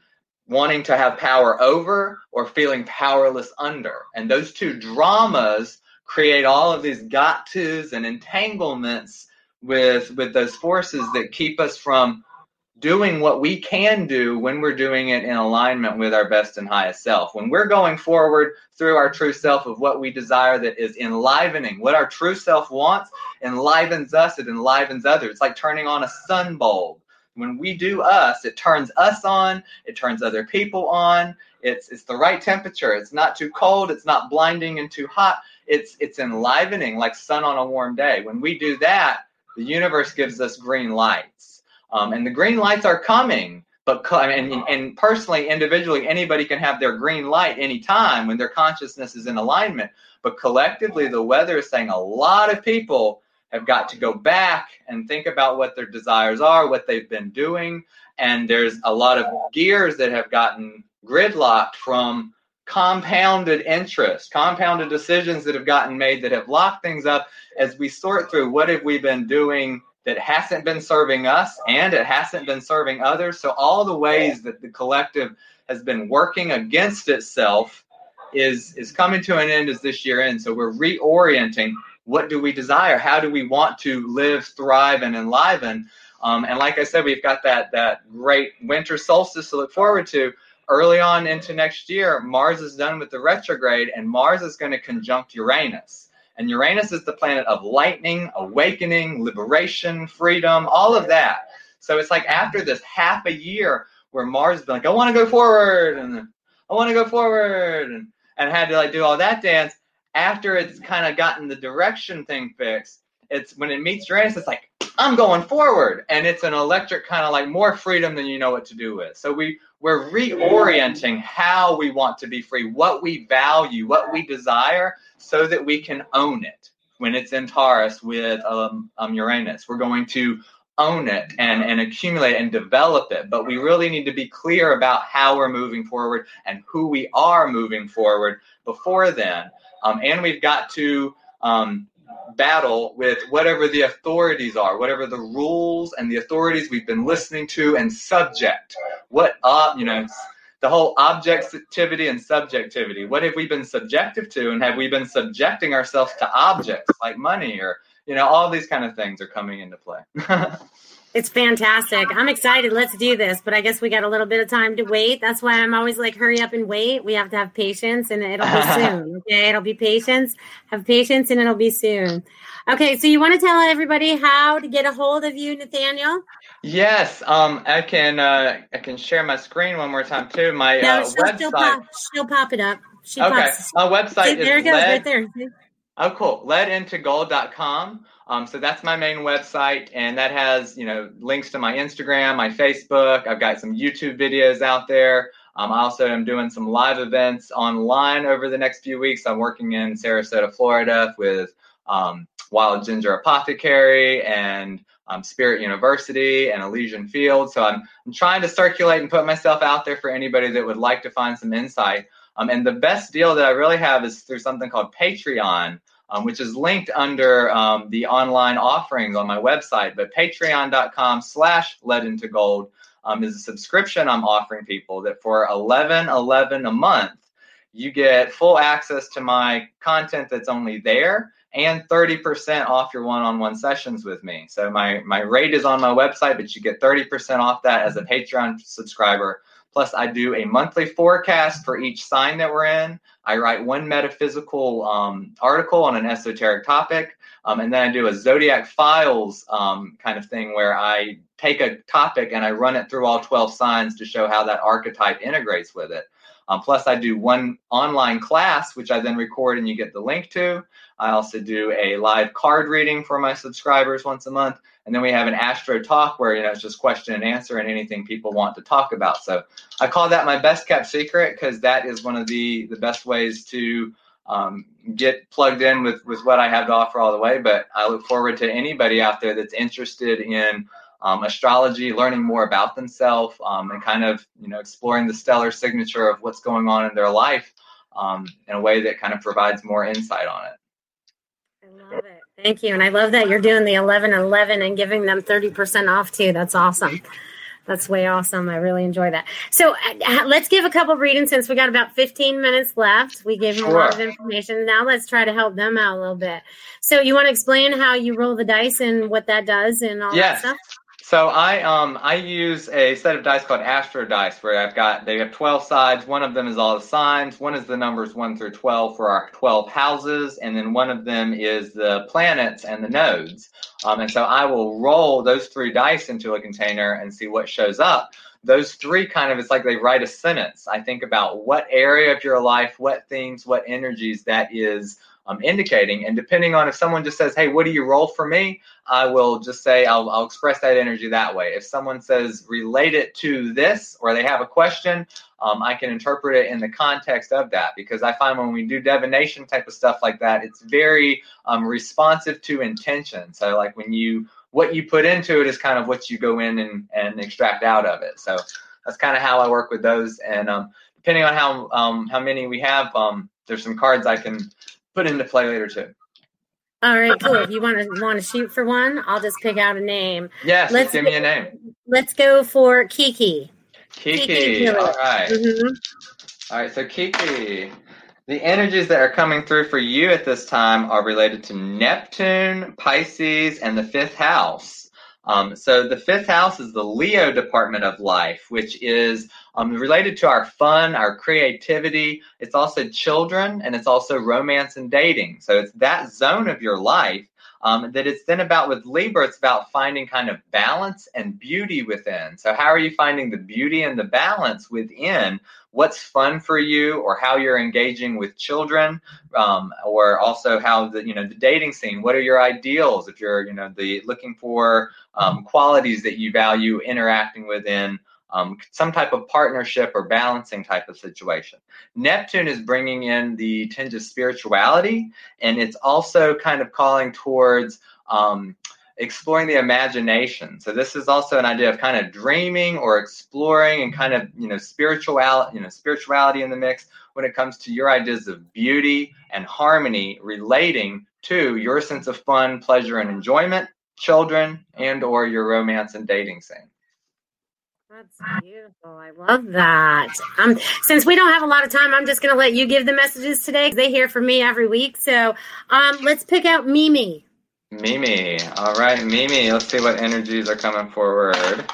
wanting to have power over or feeling powerless under. And those two dramas create all of these got-tos and entanglements with those forces that keep us from doing what we can do when we're doing it in alignment with our best and highest self. When we're going forward through our true self of what we desire, that is enlivening. What our true self wants enlivens us, it enlivens others. It's like turning on a sun bulb. When we do us, it turns us on, it turns other people on. It's the right temperature. It's not too cold, it's not blinding and too hot. It's enlivening, like sun on a warm day. When we do that, the universe gives us green lights. And the green lights are coming, but and personally, individually, anybody can have their green light anytime when their consciousness is in alignment. But collectively, the weather is saying a lot of people have got to go back and think about what their desires are, what they've been doing. And there's a lot of gears that have gotten gridlocked from compounded interest, compounded decisions that have gotten made that have locked things up as we sort through what have we been doing that hasn't been serving us and it hasn't been serving others. So all the ways that the collective has been working against itself is coming to an end as this year ends. So we're reorienting. What do we desire? How do we want to live, thrive, and enliven? And like I said, we've got that great winter solstice to look forward to. Early on into next year, Mars is done with the retrograde, and Mars is going to conjunct Uranus. And Uranus is the planet of lightning, awakening, liberation, freedom, all of that. So it's like after this half a year where Mars has been like, I want to go forward, and I want to go forward, and had to like do all that dance. After it's kind of gotten the direction thing fixed, it's when it meets Uranus, it's like, I'm going forward. And it's an electric kind of like more freedom than you know what to do with. So we're reorienting how we want to be free, what we value, what we desire, so that we can own it. When it's in Taurus with Uranus, we're going to own it and accumulate and develop it. But we really need to be clear about how we're moving forward and who we are moving forward before then. And we've got to battle with whatever the authorities are, whatever the rules and the authorities we've been listening to and subject. What, the whole objectivity and subjectivity. What have we been subjective to, and have we been subjecting ourselves to objects like money or, all these kind of things are coming into play. It's fantastic. I'm excited. Let's do this. But I guess we got a little bit of time to wait. That's why I'm always like, hurry up and wait. We have to have patience, and it'll be soon. Okay, it'll be patience. Have patience, and it'll be soon. Okay, so you want to tell everybody how to get a hold of you, Nathaniel? Yes, I can share my screen one more time too. My website. She'll pop it up. Pops. My website is there. It goes right there. Oh, cool. LedIntoGold.com. So that's my main website, and that has, links to my Instagram, my Facebook. I've got some YouTube videos out there. I also am doing some live events online over the next few weeks. I'm working in Sarasota, Florida with Wild Ginger Apothecary and Spirit University and Elysian Field. So I'm trying to circulate and put myself out there for anybody that would like to find some insight. And the best deal that I really have is through something called Patreon, which is linked under the online offerings on my website. But patreon.com/ledintogold is a subscription I'm offering people that for $11.11 a month, you get full access to my content that's only there and 30% off your one-on-one sessions with me. So my rate is on my website, but you get 30% off that as a Patreon subscriber. Plus, I do a monthly forecast for each sign that we're in. I write one metaphysical article on an esoteric topic. And then I do a Zodiac Files kind of thing where I take a topic and I run it through all 12 signs to show how that archetype integrates with it. Plus, I do one online class, which I then record and you get the link to. I also do a live card reading for my subscribers once a month. And then we have an Astro Talk where, it's just question and answer and anything people want to talk about. So I call that my best kept secret because that is one of the best ways to get plugged in with what I have to offer all the way. But I look forward to anybody out there that's interested in astrology, learning more about themselves, and kind of, exploring the stellar signature of what's going on in their life in a way that kind of provides more insight on it. I love it. Thank you. And I love that you're doing the 11/11 and giving them 30% off too. That's awesome. That's way awesome. I really enjoy that. So let's give a couple readings since we got about 15 minutes left. We gave them a lot of information. Now let's try to help them out a little bit. So you want to explain how you roll the dice and what that does and all that stuff? So I use a set of dice called Astro Dice where they have 12 sides. One of them is all the signs. One is the numbers 1 through 12 for our 12 houses. And then one of them is the planets and the nodes. And so I will roll those three dice into a container and see what shows up. Those three it's like they write a sentence. I think about what area of your life, what things, what energies that is indicating. And depending on if someone just says, hey, what do you roll for me? I will just say, I'll express that energy that way. If someone says, relate it to this, or they have a question, I can interpret it in the context of that, because I find when we do divination type of stuff like that, it's very responsive to intention. So like when you, what you put into it is kind of what you go in and extract out of it. So that's kind of how I work with those. And depending on how many we have, there's some cards I can put into play later too. All right, cool. If you want to shoot for one, I'll just pick out a name. Yes, let's give me a name. Let's go for Keke. Keke. All right. Mm-hmm. All right. So Keke, the energies that are coming through for you at this time are related to Neptune, Pisces, and the fifth house. So the fifth house is the Leo department of life, which is related to our fun, our creativity. It's also children, and it's also romance and dating. So it's that zone of your life that it's then about with Libra. It's about finding kind of balance and beauty within. So how are you finding the beauty and the balance within what's fun for you, or how you're engaging with children, or also how the dating scene, what are your ideals? If you're, looking for qualities that you value interacting within some type of partnership or balancing type of situation. Neptune is bringing in the tinge of spirituality, and it's also kind of calling towards exploring the imagination. So this is also an idea of kind of dreaming or exploring, and kind of, spirituality in the mix when it comes to your ideas of beauty and harmony relating to your sense of fun, pleasure, and enjoyment, children, and or your romance and dating scene. That's beautiful. I love that. Since we don't have a lot of time, I'm just going to let you give the messages today, because they hear from me every week. So let's pick out Mimi. Mimi. All right, Mimi. Let's see what energies are coming forward.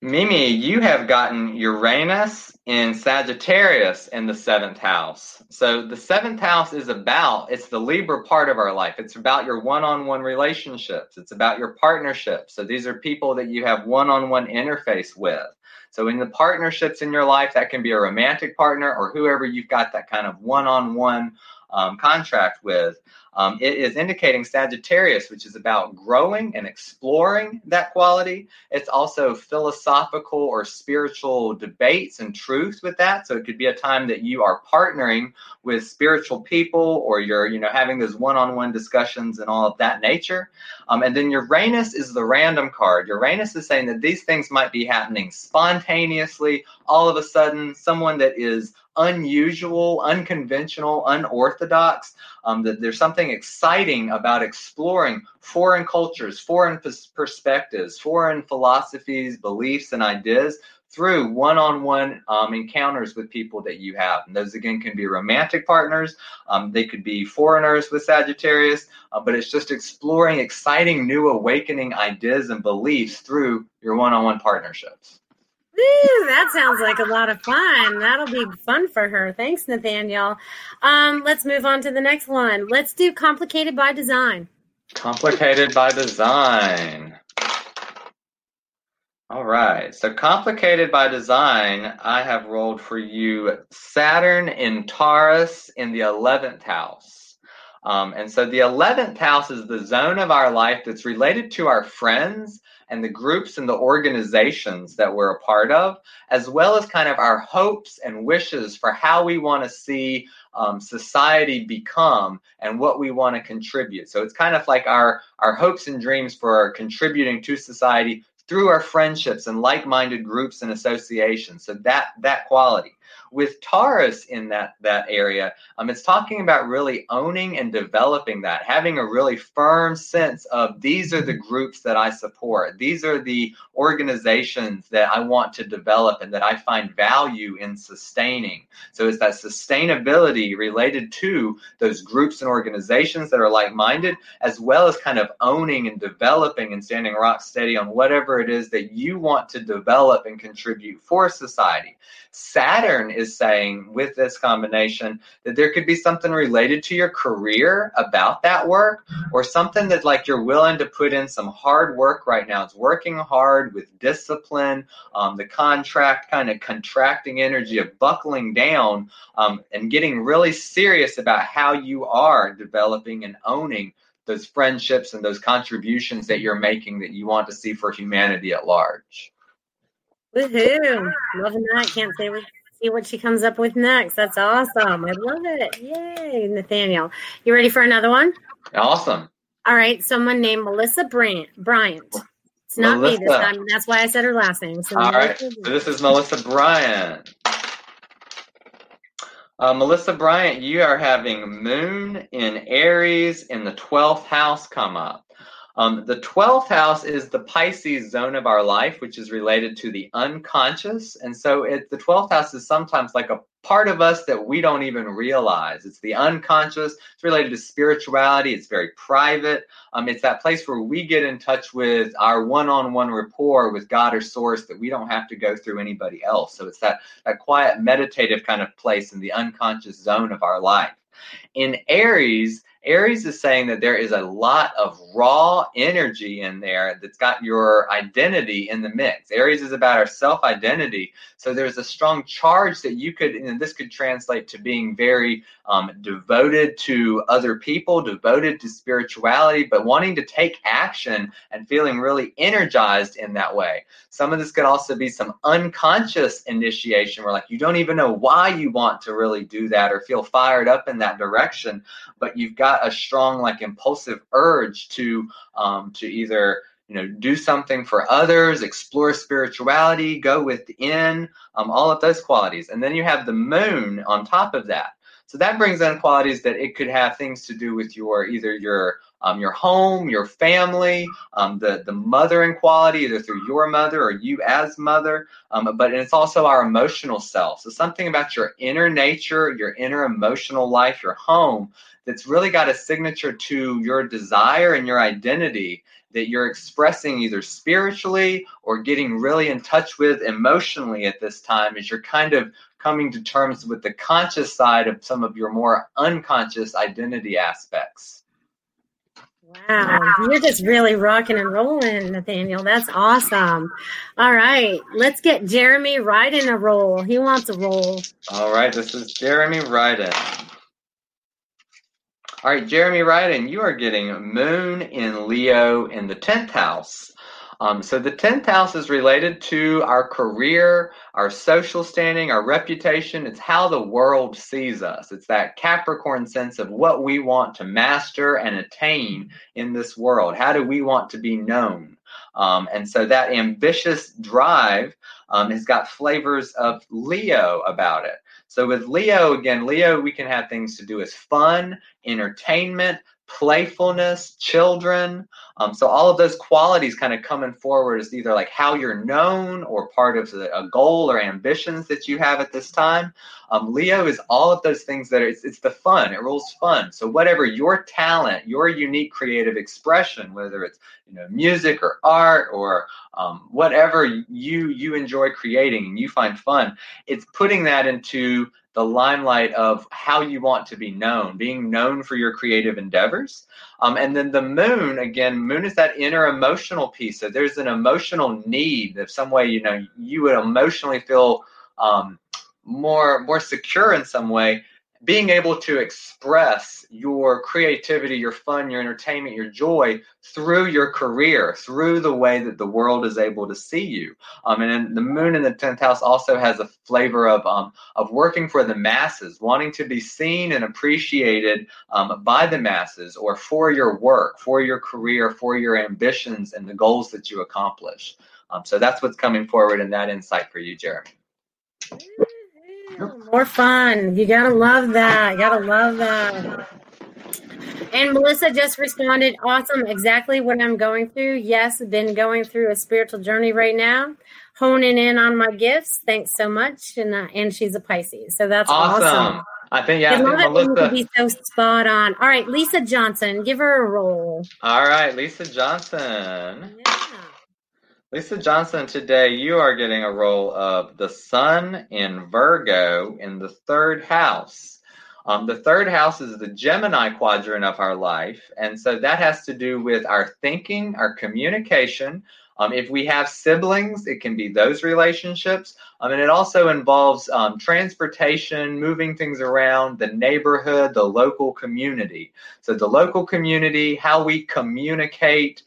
Mimi, you have gotten Uranus in Sagittarius in the seventh house. So the seventh house is about, it's the Libra part of our life. It's about your one-on-one relationships. It's about your partnerships. So these are people that you have one-on-one interface with. So in the partnerships in your life, that can be a romantic partner or whoever you've got that kind of one-on-one contract with. It is indicating Sagittarius, which is about growing and exploring that quality. It's also philosophical or spiritual debates and truth with that. So it could be a time that you are partnering with spiritual people, or you're, having those one-on-one discussions and all of that nature. And then Uranus is the random card. Uranus is saying that these things might be happening spontaneously. All of a sudden, someone that is unusual, unconventional, unorthodox, that there's something exciting about exploring foreign cultures, foreign perspectives, foreign philosophies, beliefs, and ideas through one-on-one encounters with people that you have. And those, again, can be romantic partners. They could be foreigners with Sagittarius, but it's just exploring exciting, new awakening ideas and beliefs through your one-on-one partnerships. Ooh, that sounds like a lot of fun. That'll be fun for her. Thanks, Nathaniel. Let's move on to the next one. Let's do Complicated by Design. Complicated by Design. All right. So Complicated by Design, I have rolled for you Saturn in Taurus in the 11th house. And so the 11th house is the zone of our life that's related to our friends and the groups and the organizations that we're a part of, as well as kind of our hopes and wishes for how we want to see society become and what we want to contribute. So it's kind of like our hopes and dreams for contributing to society through our friendships and like-minded groups and associations. So that quality. With Taurus in that area, it's talking about really owning and developing that, having a really firm sense of these are the groups that I support. These are the organizations that I want to develop and that I find value in sustaining. So it's that sustainability related to those groups and organizations that are like-minded, as well as kind of owning and developing and standing rock steady on whatever it is that you want to develop and contribute for society. Saturn Saturn is saying with this combination that there could be something related to your career about that work, or something that like you're willing to put in some hard work right now. It's working hard with discipline, the contracting energy of buckling down and getting really serious about how you are developing and owning those friendships and those contributions that you're making that you want to see for humanity at large. Woohoo! Loving that. Can't see what she comes up with next. That's awesome. I love it. Yay, Nathaniel. You ready for another one? Awesome. All right. Someone named Melissa Bryant. It's not Melissa. Me this time. That's why I said her last name. So all right. So this is Melissa Bryant. Melissa Bryant, you are having Moon in Aries in the 12th house come up. The 12th house is the Pisces zone of our life, which is related to the unconscious. And so the 12th house is sometimes like a part of us that we don't even realize. It's the unconscious. It's related to spirituality. It's very private. It's that place where we get in touch with our one-on-one rapport with God or source that we don't have to go through anybody else. So it's that quiet, meditative kind of place in the unconscious zone of our life. In Aries is saying that there is a lot of raw energy in there that's got your identity in the mix. Aries is about our self-identity. So there's a strong charge that you could, and this could translate to being very devoted to other people, devoted to spirituality, but wanting to take action and feeling really energized in that way. Some of this could also be some unconscious initiation where like you don't even know why you want to really do that or feel fired up in that direction, but you've got a strong like impulsive urge to either do something for others, explore spirituality, go within, all of those qualities. And then you have the moon on top of that. So that brings in qualities that it could have things to do with your home, your family, the mothering quality, either through your mother or you as mother, but it's also our emotional self. So something about your inner nature, your inner emotional life, your home, that's really got a signature to your desire and your identity that you're expressing either spiritually or getting really in touch with emotionally at this time as you're kind of coming to terms with the conscious side of some of your more unconscious identity aspects. Wow. You're just really rocking and rolling, Nathaniel. That's awesome. All right. Let's get Jeremy Ryden a roll. He wants a roll. All right. This is Jeremy Ryden. All right, Jeremy Ryden, you are getting Moon in Leo in the 10th house. So the 10th house is related to our career, our social standing, our reputation. It's how the world sees us. It's that Capricorn sense of what we want to master and attain in this world. How do we want to be known? And so that ambitious drive has got flavors of Leo about it. So with Leo, again, Leo, we can have things to do with fun, entertainment, playfulness, children. So all of those qualities kind of coming forward is either like how you're known or part of a goal or ambitions that you have at this time. Leo is all of those things that it's the fun. It rules fun. So whatever your talent, your unique creative expression, whether it's music or art or whatever you enjoy creating and you find fun, it's putting that into the limelight of how you want to be known, being known for your creative endeavors. And then the moon, again, moon is that inner emotional piece. So there's an emotional need of some way, you would emotionally feel more secure in some way, being able to express your creativity, your fun, your entertainment, your joy through your career, through the way that the world is able to see you. And then the moon in the 10th house also has a flavor of working for the masses, wanting to be seen and appreciated by the masses or for your work, for your career, for your ambitions and the goals that you accomplish. So that's what's coming forward in that insight for you, Jeremy. More fun. You gotta love that. And Melissa just responded, awesome, exactly what I'm going through. Yes, been going through a spiritual journey right now, honing in on my gifts. Thanks so much. And she's a Pisces. So that's awesome. I think, yeah, Melissa could be so spot on. All right, Lisa Johnson, give her a roll. All right, Lisa Johnson. Yeah. Lisa Johnson, today you are getting a role of the sun in Virgo in the third house. The third house is the Gemini quadrant of our life. And so that has to do with our thinking, our communication. If we have siblings, it can be those relationships. And it also involves transportation, moving things around, the neighborhood, the local community. So the local community, how we communicate,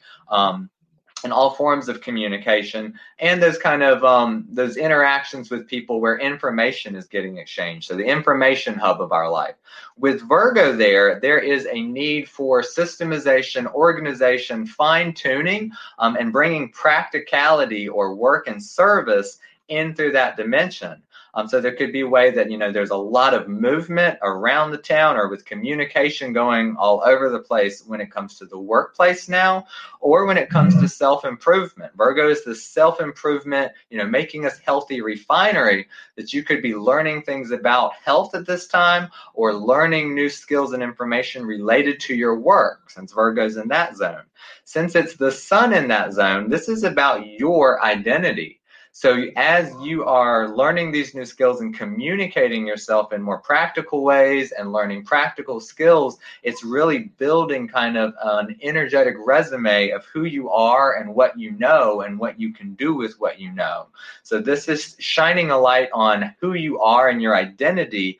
and all forms of communication, and those kind of those interactions with people where information is getting exchanged. So the information hub of our life. With Virgo there is a need for systemization, organization, fine-tuning, and bringing practicality or work and service in through that dimension. So there could be a way that, you know, there's a lot of movement around the town or with communication going all over the place when it comes to the workplace now, or when it comes to self-improvement. Virgo is the self-improvement, you know, making us healthy refinery that you could be learning things about health at this time or learning new skills and information related to your work since Virgo's in that zone. Since it's the sun in that zone, this is about your identity. So as you are learning these new skills and communicating yourself in more practical ways and learning practical skills, it's really building kind of an energetic resume of who you are and what you know and what you can do with what you know. So this is shining a light on who you are and your identity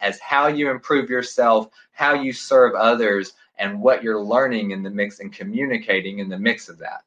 as how you improve yourself, how you serve others, and what you're learning in the mix and communicating in the mix of that.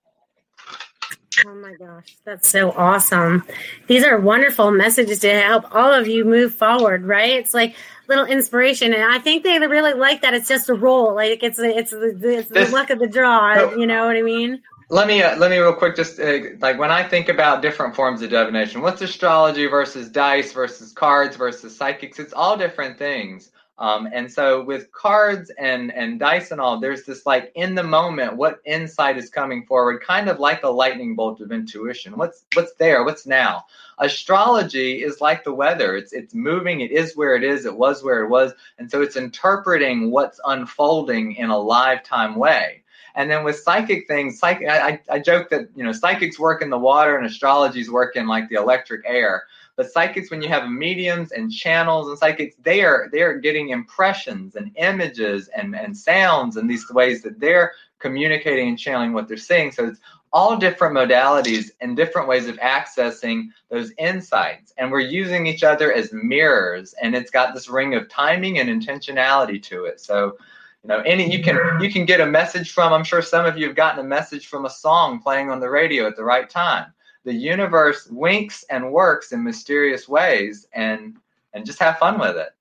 Oh my gosh, that's so awesome. These are wonderful messages to help all of you move forward, right? It's like little inspiration, and I think they really like that. It's just a roll, like it's the luck of the draw, you know what I mean? Let me real quick, just like when I think about different forms of divination, what's astrology versus dice versus cards versus psychics? It's all different things. And so with cards and dice and all, there's this like in the moment, what insight is coming forward, kind of like a lightning bolt of intuition. What's there? What's now? Astrology is like the weather. It's moving. It is where it is. It was where it was. And so it's interpreting what's unfolding in a lifetime way. And then with psychic things, I joke that, you know, psychics work in the water and astrologies work in like the electric air. But psychics, when you have mediums and channels and psychics, they are getting impressions and images and sounds and these ways that they're communicating and channeling what they're seeing. So it's all different modalities and different ways of accessing those insights. And we're using each other as mirrors. And it's got this ring of timing and intentionality to it. So, you know, you can get a message from, I'm sure some of you have gotten a message from a song playing on the radio at the right time. The universe winks and works in mysterious ways, and just have fun with it.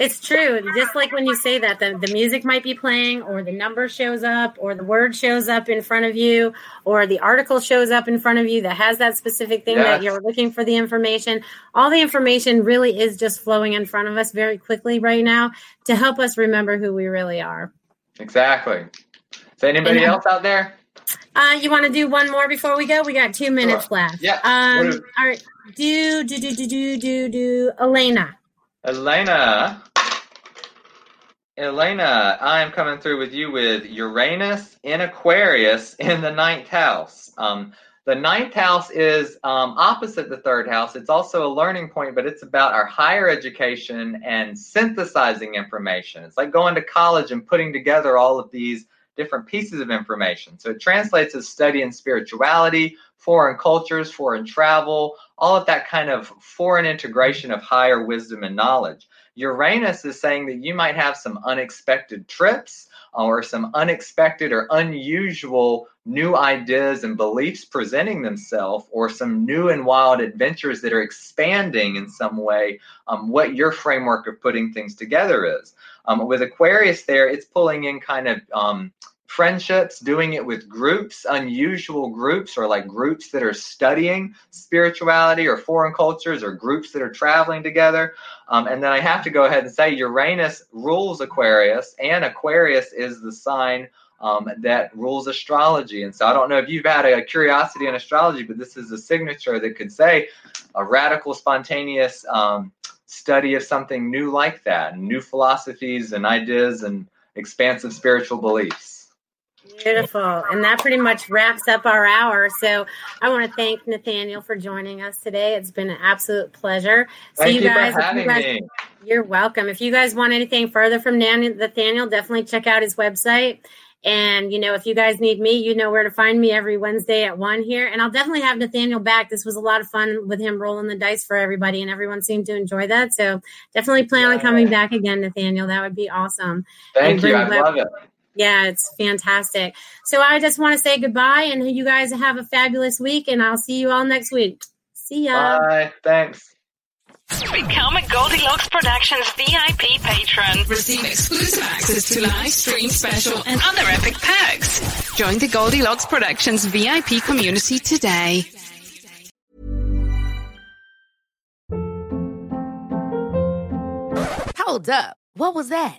It's true. Just like when you say that, the music might be playing, or the number shows up, or the word shows up in front of you, or the article shows up in front of you that has that specific thing that you're looking for the information. All the information really is just flowing in front of us very quickly right now to help us remember who we really are. Exactly. Is anybody else out there? You want to do one more before we go? We got 2 minutes left. Yeah. All right. Do Elena. Elena, I am coming through with you with Uranus in Aquarius in the ninth house. The ninth house is opposite the third house. It's also a learning point, but it's about our higher education and synthesizing information. It's like going to college and putting together all of these different pieces of information. So it translates as study in spirituality, foreign cultures, foreign travel, all of that kind of foreign integration of higher wisdom and knowledge. Uranus is saying that you might have some unexpected trips or some unexpected or unusual new ideas and beliefs presenting themselves, or some new and wild adventures that are expanding in some way what your framework of putting things together is. With Aquarius there, it's pulling in kind of friendships, doing it with groups, unusual groups, or like groups that are studying spirituality or foreign cultures, or groups that are traveling together. And then I have to go ahead and say Uranus rules Aquarius, and Aquarius is the sign that rules astrology. And so I don't know if you've had a curiosity in astrology, but this is a signature that could say a radical, spontaneous study of something new like that, and new philosophies and ideas and expansive spiritual beliefs. Beautiful. And that pretty much wraps up our hour. So I want to thank Nathaniel for joining us today. It's been an absolute pleasure. So thank you guys, for having me. You're welcome. If you guys want anything further from Nathaniel, definitely check out his website. And, you know, if you guys need me, you know where to find me every Wednesday at 1 here. And I'll definitely have Nathaniel back. This was a lot of fun with him rolling the dice for everybody, and everyone seemed to enjoy that. So definitely plan on coming back again, Nathaniel. That would be awesome. Thank you. I love it. Yeah, it's fantastic. So I just want to say goodbye, and you guys have a fabulous week, and I'll see you all next week. See ya. Bye. Thanks. Become a Goldilocks Productions VIP patron. Receive exclusive access to live stream special and other epic perks. Join the Goldilocks Productions VIP community today. Hold up. What was that?